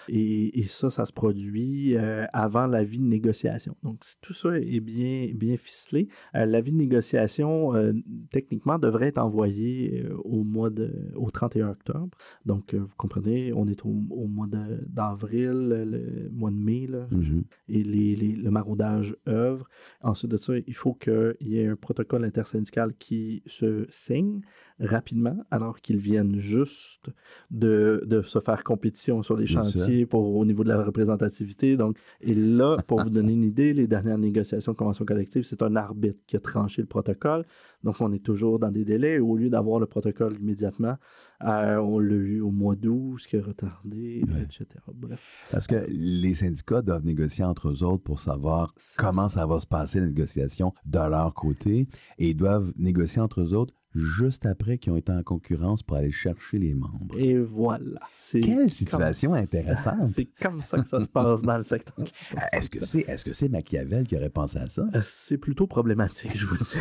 Et, et ça, ça se produit euh, avant l'avis de négociation. Donc, si tout ça est bien, bien ficelé, euh, l'avis de négociation, euh, techniquement, devrait être envoyé euh, au mois de, au trente et un octobre. Donc, euh, vous comprenez, on est au, au mois de, d'avril, le mois de mai, là, mm-hmm. et les, les, le maraudage œuvre. Ensuite de ça, il faut qu'il y ait un protocole intersyndical qui se signe rapidement, alors qu'ils viennent juste de, de se faire compétition sur les Bien chantiers pour, au niveau de la représentativité. Donc, et là, pour vous donner une idée, les dernières négociations de convention collective, c'est un arbitre qui a tranché le protocole. Donc, on est toujours dans des délais. Au lieu d'avoir le protocole immédiatement, euh, on l'a eu au mois d'août, ce qui est retardé, ouais. et cetera. Bref. Parce que les syndicats doivent négocier entre eux autres pour savoir c'est comment ça. ça va se passer, la négociation de leur côté. Et ils doivent négocier entre eux autres juste après qu'ils ont été en concurrence pour aller chercher les membres. Et voilà. C'est Quelle situation ça, intéressante. C'est comme ça que ça se passe dans le secteur. Est-ce que c'est, est-ce que c'est Machiavel qui aurait pensé à ça? C'est plutôt problématique, je vous dis.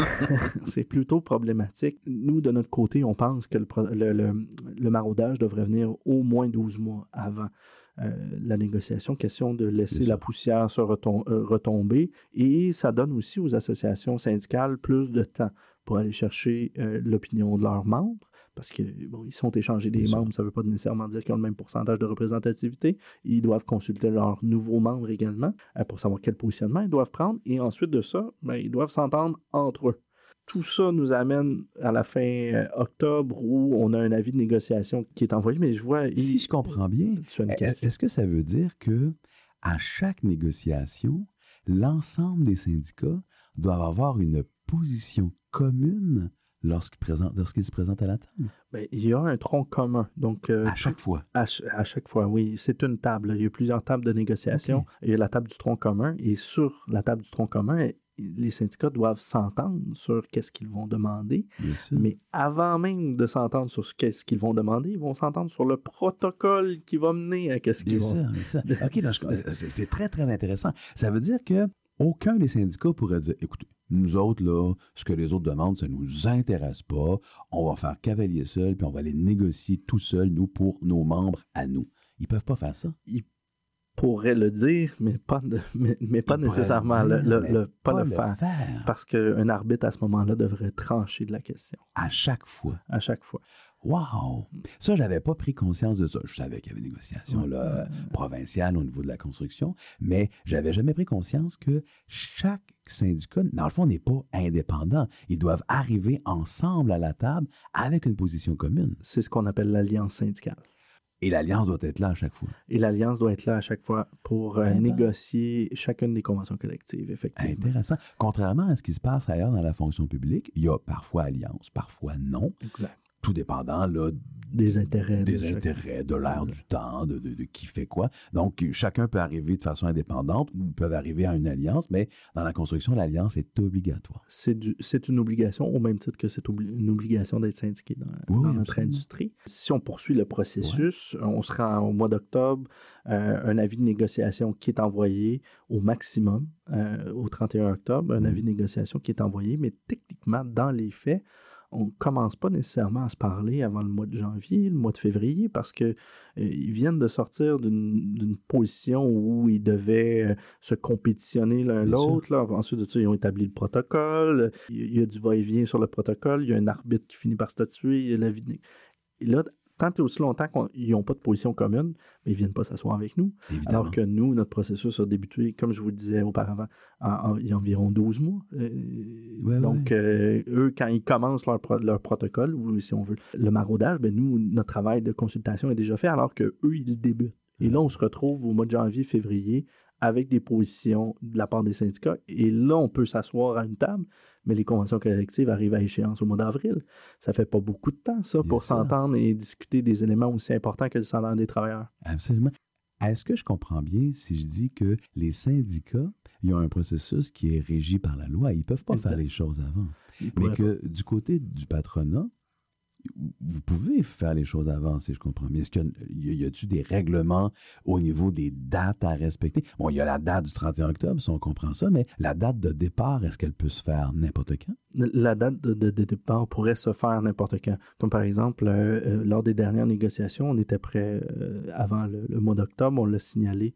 C'est plutôt problématique. Nous, de notre côté, on pense que le, le, le, le maraudage devrait venir au moins douze mois avant euh, la négociation. Question de laisser la poussière se retom- euh, retomber. Et ça donne aussi aux associations syndicales plus de temps pour aller chercher euh, l'opinion de leurs membres, parce qu'ils bon, sont échangés des membres, ça ne veut pas nécessairement dire qu'ils ont le même pourcentage de représentativité. Ils doivent consulter leurs nouveaux membres également euh, pour savoir quel positionnement ils doivent prendre. Et ensuite de ça, ben, ils doivent s'entendre entre eux. Tout ça nous amène à la fin euh, octobre où on a un avis de négociation qui est envoyé, mais je vois... Il... Si je comprends bien, est-ce que ça veut dire que à chaque négociation, l'ensemble des syndicats doivent avoir une position commune lorsqu'ils, présentent, lorsqu'ils se présentent à la table? Bien, il y a un tronc commun. Donc, euh, à chaque fois? À, ch- à chaque fois, oui. C'est une table. Il y a plusieurs tables de négociation. Okay. Il y a la table du tronc commun. Et sur la table du tronc commun, les syndicats doivent s'entendre sur qu'est-ce qu'ils vont demander. Mais avant même de s'entendre sur ce qu'est-ce qu'ils vont demander, ils vont s'entendre sur le protocole qui va mener à qu'est-ce qu'ils vont... Bien sûr, bien sûr. OK, donc, c'est très, très intéressant. Ça veut dire que aucun des syndicats pourrait dire, écoutez, nous autres, là, ce que les autres demandent, ça ne nous intéresse pas. On va faire cavalier seul, puis on va les négocier tout seul, nous, pour nos membres à nous. Ils ne peuvent pas faire ça. Ils pourraient le dire, mais pas, de, mais, mais pas nécessairement dire, le, le, mais le, pas, pas le, le faire. faire. Parce qu'un arbitre, à ce moment-là, devrait trancher de la question. À chaque fois. À chaque fois. Wow! Ça, je n'avais pas pris conscience de ça. Je savais qu'il y avait une négociation là, provinciale au niveau de la construction, mais je n'avais jamais pris conscience que chaque syndicat, dans le fond, n'est pas indépendant. Ils doivent arriver ensemble à la table avec une position commune. C'est ce qu'on appelle l'alliance syndicale. Et l'alliance doit être là à chaque fois. Et l'alliance doit être là à chaque fois pour euh, négocier chacune des conventions collectives, effectivement. Intéressant. Contrairement à ce qui se passe ailleurs dans la fonction publique, il y a parfois alliance, parfois non. Exact. Tout dépendant là, des intérêts, des de, intérêts, de l'air, du temps, de, de, de qui fait quoi. Donc, chacun peut arriver de façon indépendante ou peut arriver à une alliance, mais dans la construction, l'alliance est obligatoire. C'est, du, c'est une obligation, au même titre que c'est obli- une obligation d'être syndiqué dans, oui, dans notre industrie. Si on poursuit le processus, ouais. on sera au mois d'octobre, euh, un avis de négociation qui est envoyé au maximum euh, au trente et un octobre, un mmh. avis de négociation qui est envoyé, mais techniquement, dans les faits, on ne commence pas nécessairement à se parler avant le mois de janvier, le mois de février, parce qu'ils euh, viennent de sortir d'une, d'une position où ils devaient euh, se compétitionner l'un Bien l'autre. Là. Ensuite de ça, ils ont établi le protocole. Il y a du va-et-vient sur le protocole. Il y a un arbitre qui finit par statuer. Il y a la vie... Et là, tant et aussi longtemps qu'ils n'ont pas de position commune, mais ils ne viennent pas s'asseoir avec nous. Évidemment. Alors que nous, notre processus a débuté, comme je vous le disais auparavant, en, en, il y a environ douze mois. Euh, ouais, donc, ouais. Euh, eux, quand ils commencent leur, pro, leur protocole, ou si on veut le maraudage, ben nous, notre travail de consultation est déjà fait, alors qu'eux, ils débutent. Et là, on se retrouve au mois de janvier, février, avec des positions de la part des syndicats. Et là, on peut s'asseoir à une table, mais les conventions collectives arrivent à échéance au mois d'avril. Ça ne fait pas beaucoup de temps, ça, Bien pour ça. s'entendre et discuter des éléments aussi importants que le salaire des travailleurs. Absolument. Est-ce que je comprends bien si je dis que les syndicats, ils ont un processus qui est régi par la loi. Ils ne peuvent pas exact. faire les choses avant. Mais que pas. du côté du patronat, vous pouvez faire les choses avant, si je comprends bien. Est-ce qu'il y a, y a-t-il des règlements au niveau des dates à respecter? Bon, il y a la date du trente et un octobre, si on comprend ça, mais la date de départ, est-ce qu'elle peut se faire n'importe quand? La date de, de, de départ pourrait se faire n'importe quand. Comme par exemple, euh, lors des dernières négociations, on était prêt euh, avant le, le mois d'octobre, on l'a signalé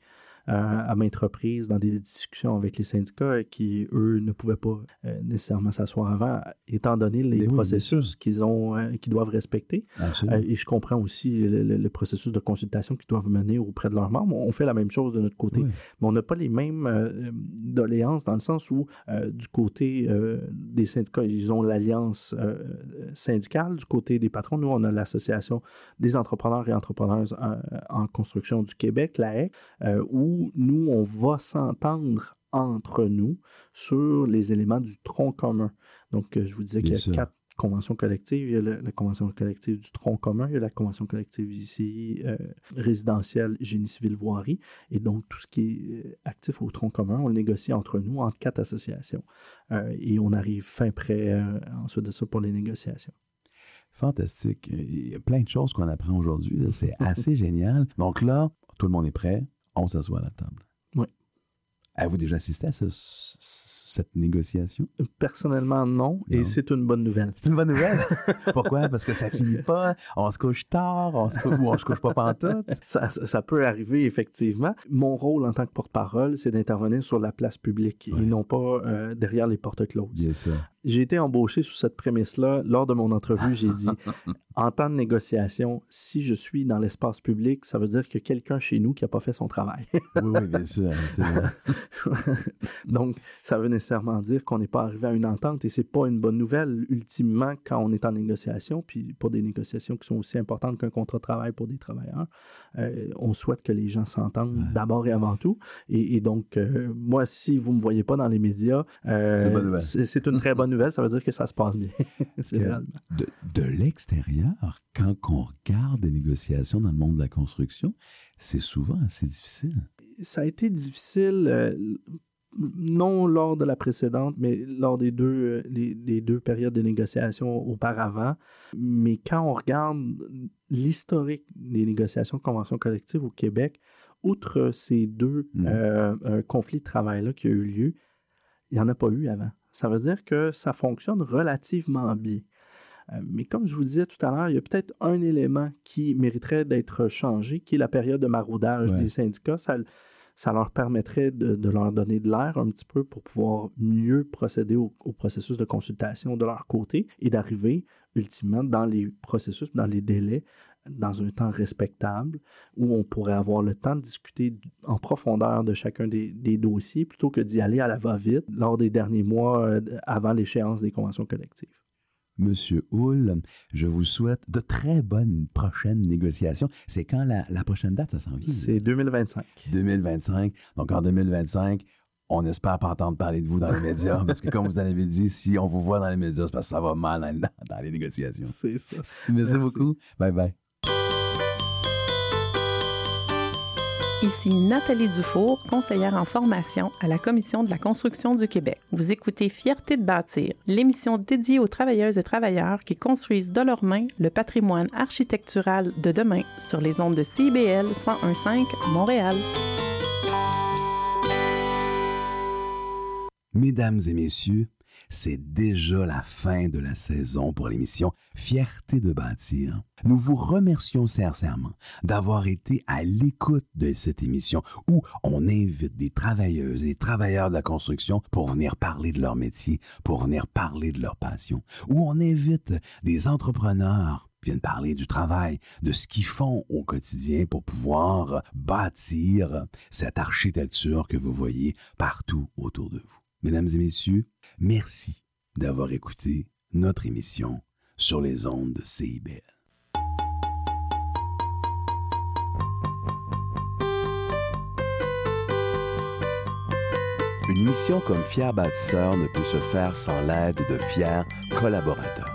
euh, à maintes reprises dans des discussions avec les syndicats qui, eux, ne pouvaient pas euh, nécessairement s'asseoir avant, étant donné les oui, processus qu'ils ont, euh, qu'ils doivent respecter. Euh, et je comprends aussi le, le, le processus de consultation qu'ils doivent mener auprès de leurs membres. On fait la même chose de notre côté, oui. mais on n'a pas les mêmes euh, doléances dans le sens où, euh, du côté euh, des syndicats, ils ont l'alliance euh, syndicale. Du côté des patrons, nous, on a l'Association des entrepreneurs et entrepreneuses en, en construction du Québec, l'A E C, euh, où nous, on va s'entendre entre nous sur les éléments du tronc commun. Donc, je vous disais Bien qu'il y a sûr. quatre conventions collectives. Il y a la, la convention collective du tronc commun, il y a la convention collective ici euh, résidentielle, génie civil, voirie. Et donc, tout ce qui est actif au tronc commun, on le négocie entre nous, entre quatre associations. Euh, et on arrive fin prêt euh, ensuite de ça pour les négociations. Fantastique. Il y a plein de choses qu'on apprend aujourd'hui. Là. C'est assez génial. Donc là, tout le monde est prêt. On s'assoit à la table. Oui. Avez-vous déjà assisté à ce, cette négociation? Personnellement, non. Et non. C'est une bonne nouvelle. C'est une bonne nouvelle? Pourquoi? Parce que ça finit pas. On se couche tard. On se couche, ou on se couche pas pantoute. Ça, ça peut arriver, effectivement. Mon rôle en tant que porte-parole, c'est d'intervenir sur la place publique ouais. et non pas euh, derrière les portes closes. Bien sûr. J'ai été embauché sous cette prémisse-là. Lors de mon entrevue, j'ai dit, en temps de négociation, si je suis dans l'espace public, ça veut dire qu'il y a quelqu'un chez nous qui n'a pas fait son travail. oui, oui, bien sûr. C'est vrai. Donc, ça veut nécessairement dire qu'on n'est pas arrivé à une entente et ce n'est pas une bonne nouvelle, ultimement, quand on est en négociation, puis pour des négociations qui sont aussi importantes qu'un contrat de travail pour des travailleurs. Euh, on souhaite que les gens s'entendent ouais. d'abord et avant tout. Et, et donc, euh, moi, si vous ne me voyez pas dans les médias, euh, c'est, c'est une très bonne nouvelle. Ça veut dire que ça se passe bien. C'est de, de l'extérieur, quand on regarde des négociations dans le monde de la construction, c'est souvent assez difficile. Ça a été difficile, euh, non lors de la précédente, mais lors des deux, les, les deux périodes de négociation auparavant. Mais quand on regarde l'historique des négociations de conventions collectives au Québec, outre ces deux mmh. euh, euh, conflits de travail-là qui ont eu lieu, il n'y en a pas eu avant. Ça veut dire que ça fonctionne relativement bien. Euh, mais comme je vous disais tout à l'heure, il y a peut-être un élément qui mériterait d'être changé, qui est la période de maraudage ouais. des syndicats. Ça, ça leur permettrait de, de leur donner de l'air un petit peu pour pouvoir mieux procéder au, au processus de consultation de leur côté et d'arriver ultimement dans les processus, dans les délais, dans un temps respectable, où on pourrait avoir le temps de discuter en profondeur de chacun des, des dossiers, plutôt que d'y aller à la va-vite lors des derniers mois avant l'échéance des conventions collectives. Monsieur Houle, je vous souhaite de très bonnes prochaines négociations. C'est quand la, la prochaine date, ça s'en vient? C'est deux mille vingt-cinq. deux mille vingt-cinq. Donc, en deux mille vingt-cinq... on espère pas entendre parler de vous dans les médias, parce que comme vous en avez dit, si on vous voit dans les médias, c'est parce que ça va mal dans, dans les négociations. C'est ça. Merci, Merci beaucoup. Bye-bye. Ici Nathalie Dufour, conseillère en formation à la Commission de la construction du Québec. Vous écoutez Fierté de bâtir, l'émission dédiée aux travailleuses et travailleurs qui construisent de leurs mains le patrimoine architectural de demain sur les ondes de C I B L cent un virgule cinq Montréal. Mesdames et messieurs, c'est déjà la fin de la saison pour l'émission Fierté de bâtir. Nous vous remercions sincèrement d'avoir été à l'écoute de cette émission où on invite des travailleuses et travailleurs de la construction pour venir parler de leur métier, pour venir parler de leur passion, où on invite des entrepreneurs qui viennent parler du travail, de ce qu'ils font au quotidien pour pouvoir bâtir cette architecture que vous voyez partout autour de vous. Mesdames et messieurs, merci d'avoir écouté notre émission sur les ondes de C I B L. Une mission comme Fier Bâtisseur ne peut se faire sans l'aide de fiers collaborateurs.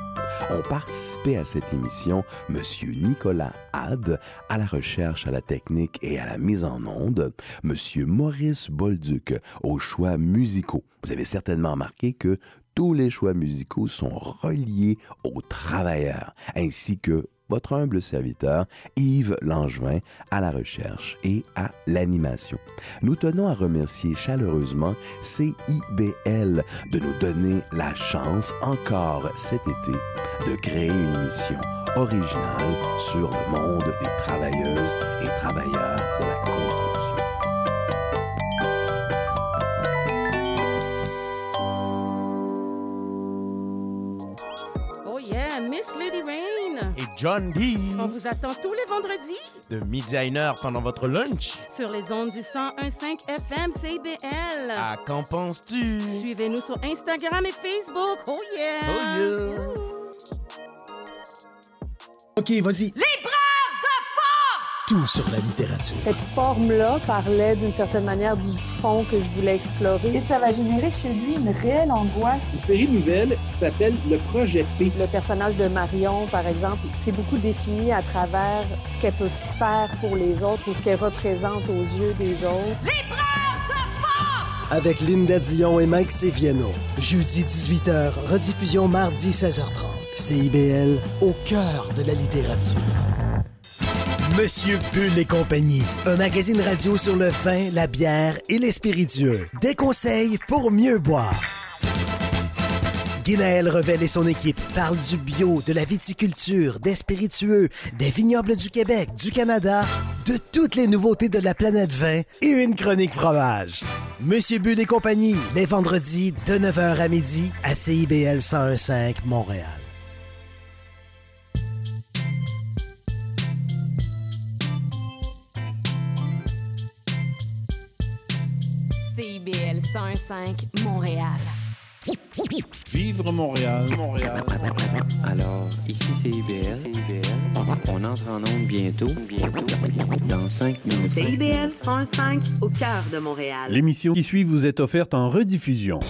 Ont participé à cette émission M. Nicolas Hadd, à la recherche, à la technique et à la mise en onde, M. Maurice Bolduc, aux choix musicaux. Vous avez certainement remarqué que tous les choix musicaux sont reliés aux travailleurs, ainsi que votre humble serviteur, Yves Langevin, à la recherche et à l'animation. Nous tenons à remercier chaleureusement C I B L de nous donner la chance, encore cet été, de créer une émission originale sur le monde des travailleuses et travailleurs de la construction. Oh yeah, Miss Lady Rain! Et John D. On vous attend tous les vendredis. De midi à une heure pendant votre lunch. Sur les ondes du cent un virgule cinq F M C I B L. Ah, qu'en penses-tu? Suivez-nous sur Instagram et Facebook. Oh yeah! Oh yeah! OK, vas-y. Les preuves de force! Tout sur la littérature. Cette forme-là parlait d'une certaine manière du fond que je voulais explorer. Et ça va générer chez lui une réelle angoisse. Une série nouvelle qui s'appelle Le Projet P. Le personnage de Marion, par exemple, c'est beaucoup défini à travers ce qu'elle peut faire pour les autres ou ce qu'elle représente aux yeux des autres. Les preuves de force! Avec Linda Dion et Mike Seviano. Jeudi dix-huit heures, rediffusion mardi seize heures trente. C I B L, au cœur de la littérature. Monsieur Bulle et compagnie, un magazine radio sur le vin, la bière et les spiritueux. Des conseils pour mieux boire. Guinaël Revel et son équipe parlent du bio, de la viticulture, des spiritueux, des vignobles du Québec, du Canada, de toutes les nouveautés de la planète vin et une chronique fromage. Monsieur Bulle et compagnie, les vendredis de neuf heures à midi à C I B L cent un virgule cinq Montréal. C I B L cent un virgule cinq Montréal. Vivre Montréal, Montréal, Montréal. Alors, ici c'est I B L. On entre en onde bientôt, bientôt, dans cinq minutes. C'est I B L cent un virgule cinq, au cœur de Montréal. L'émission qui suit vous est offerte en rediffusion.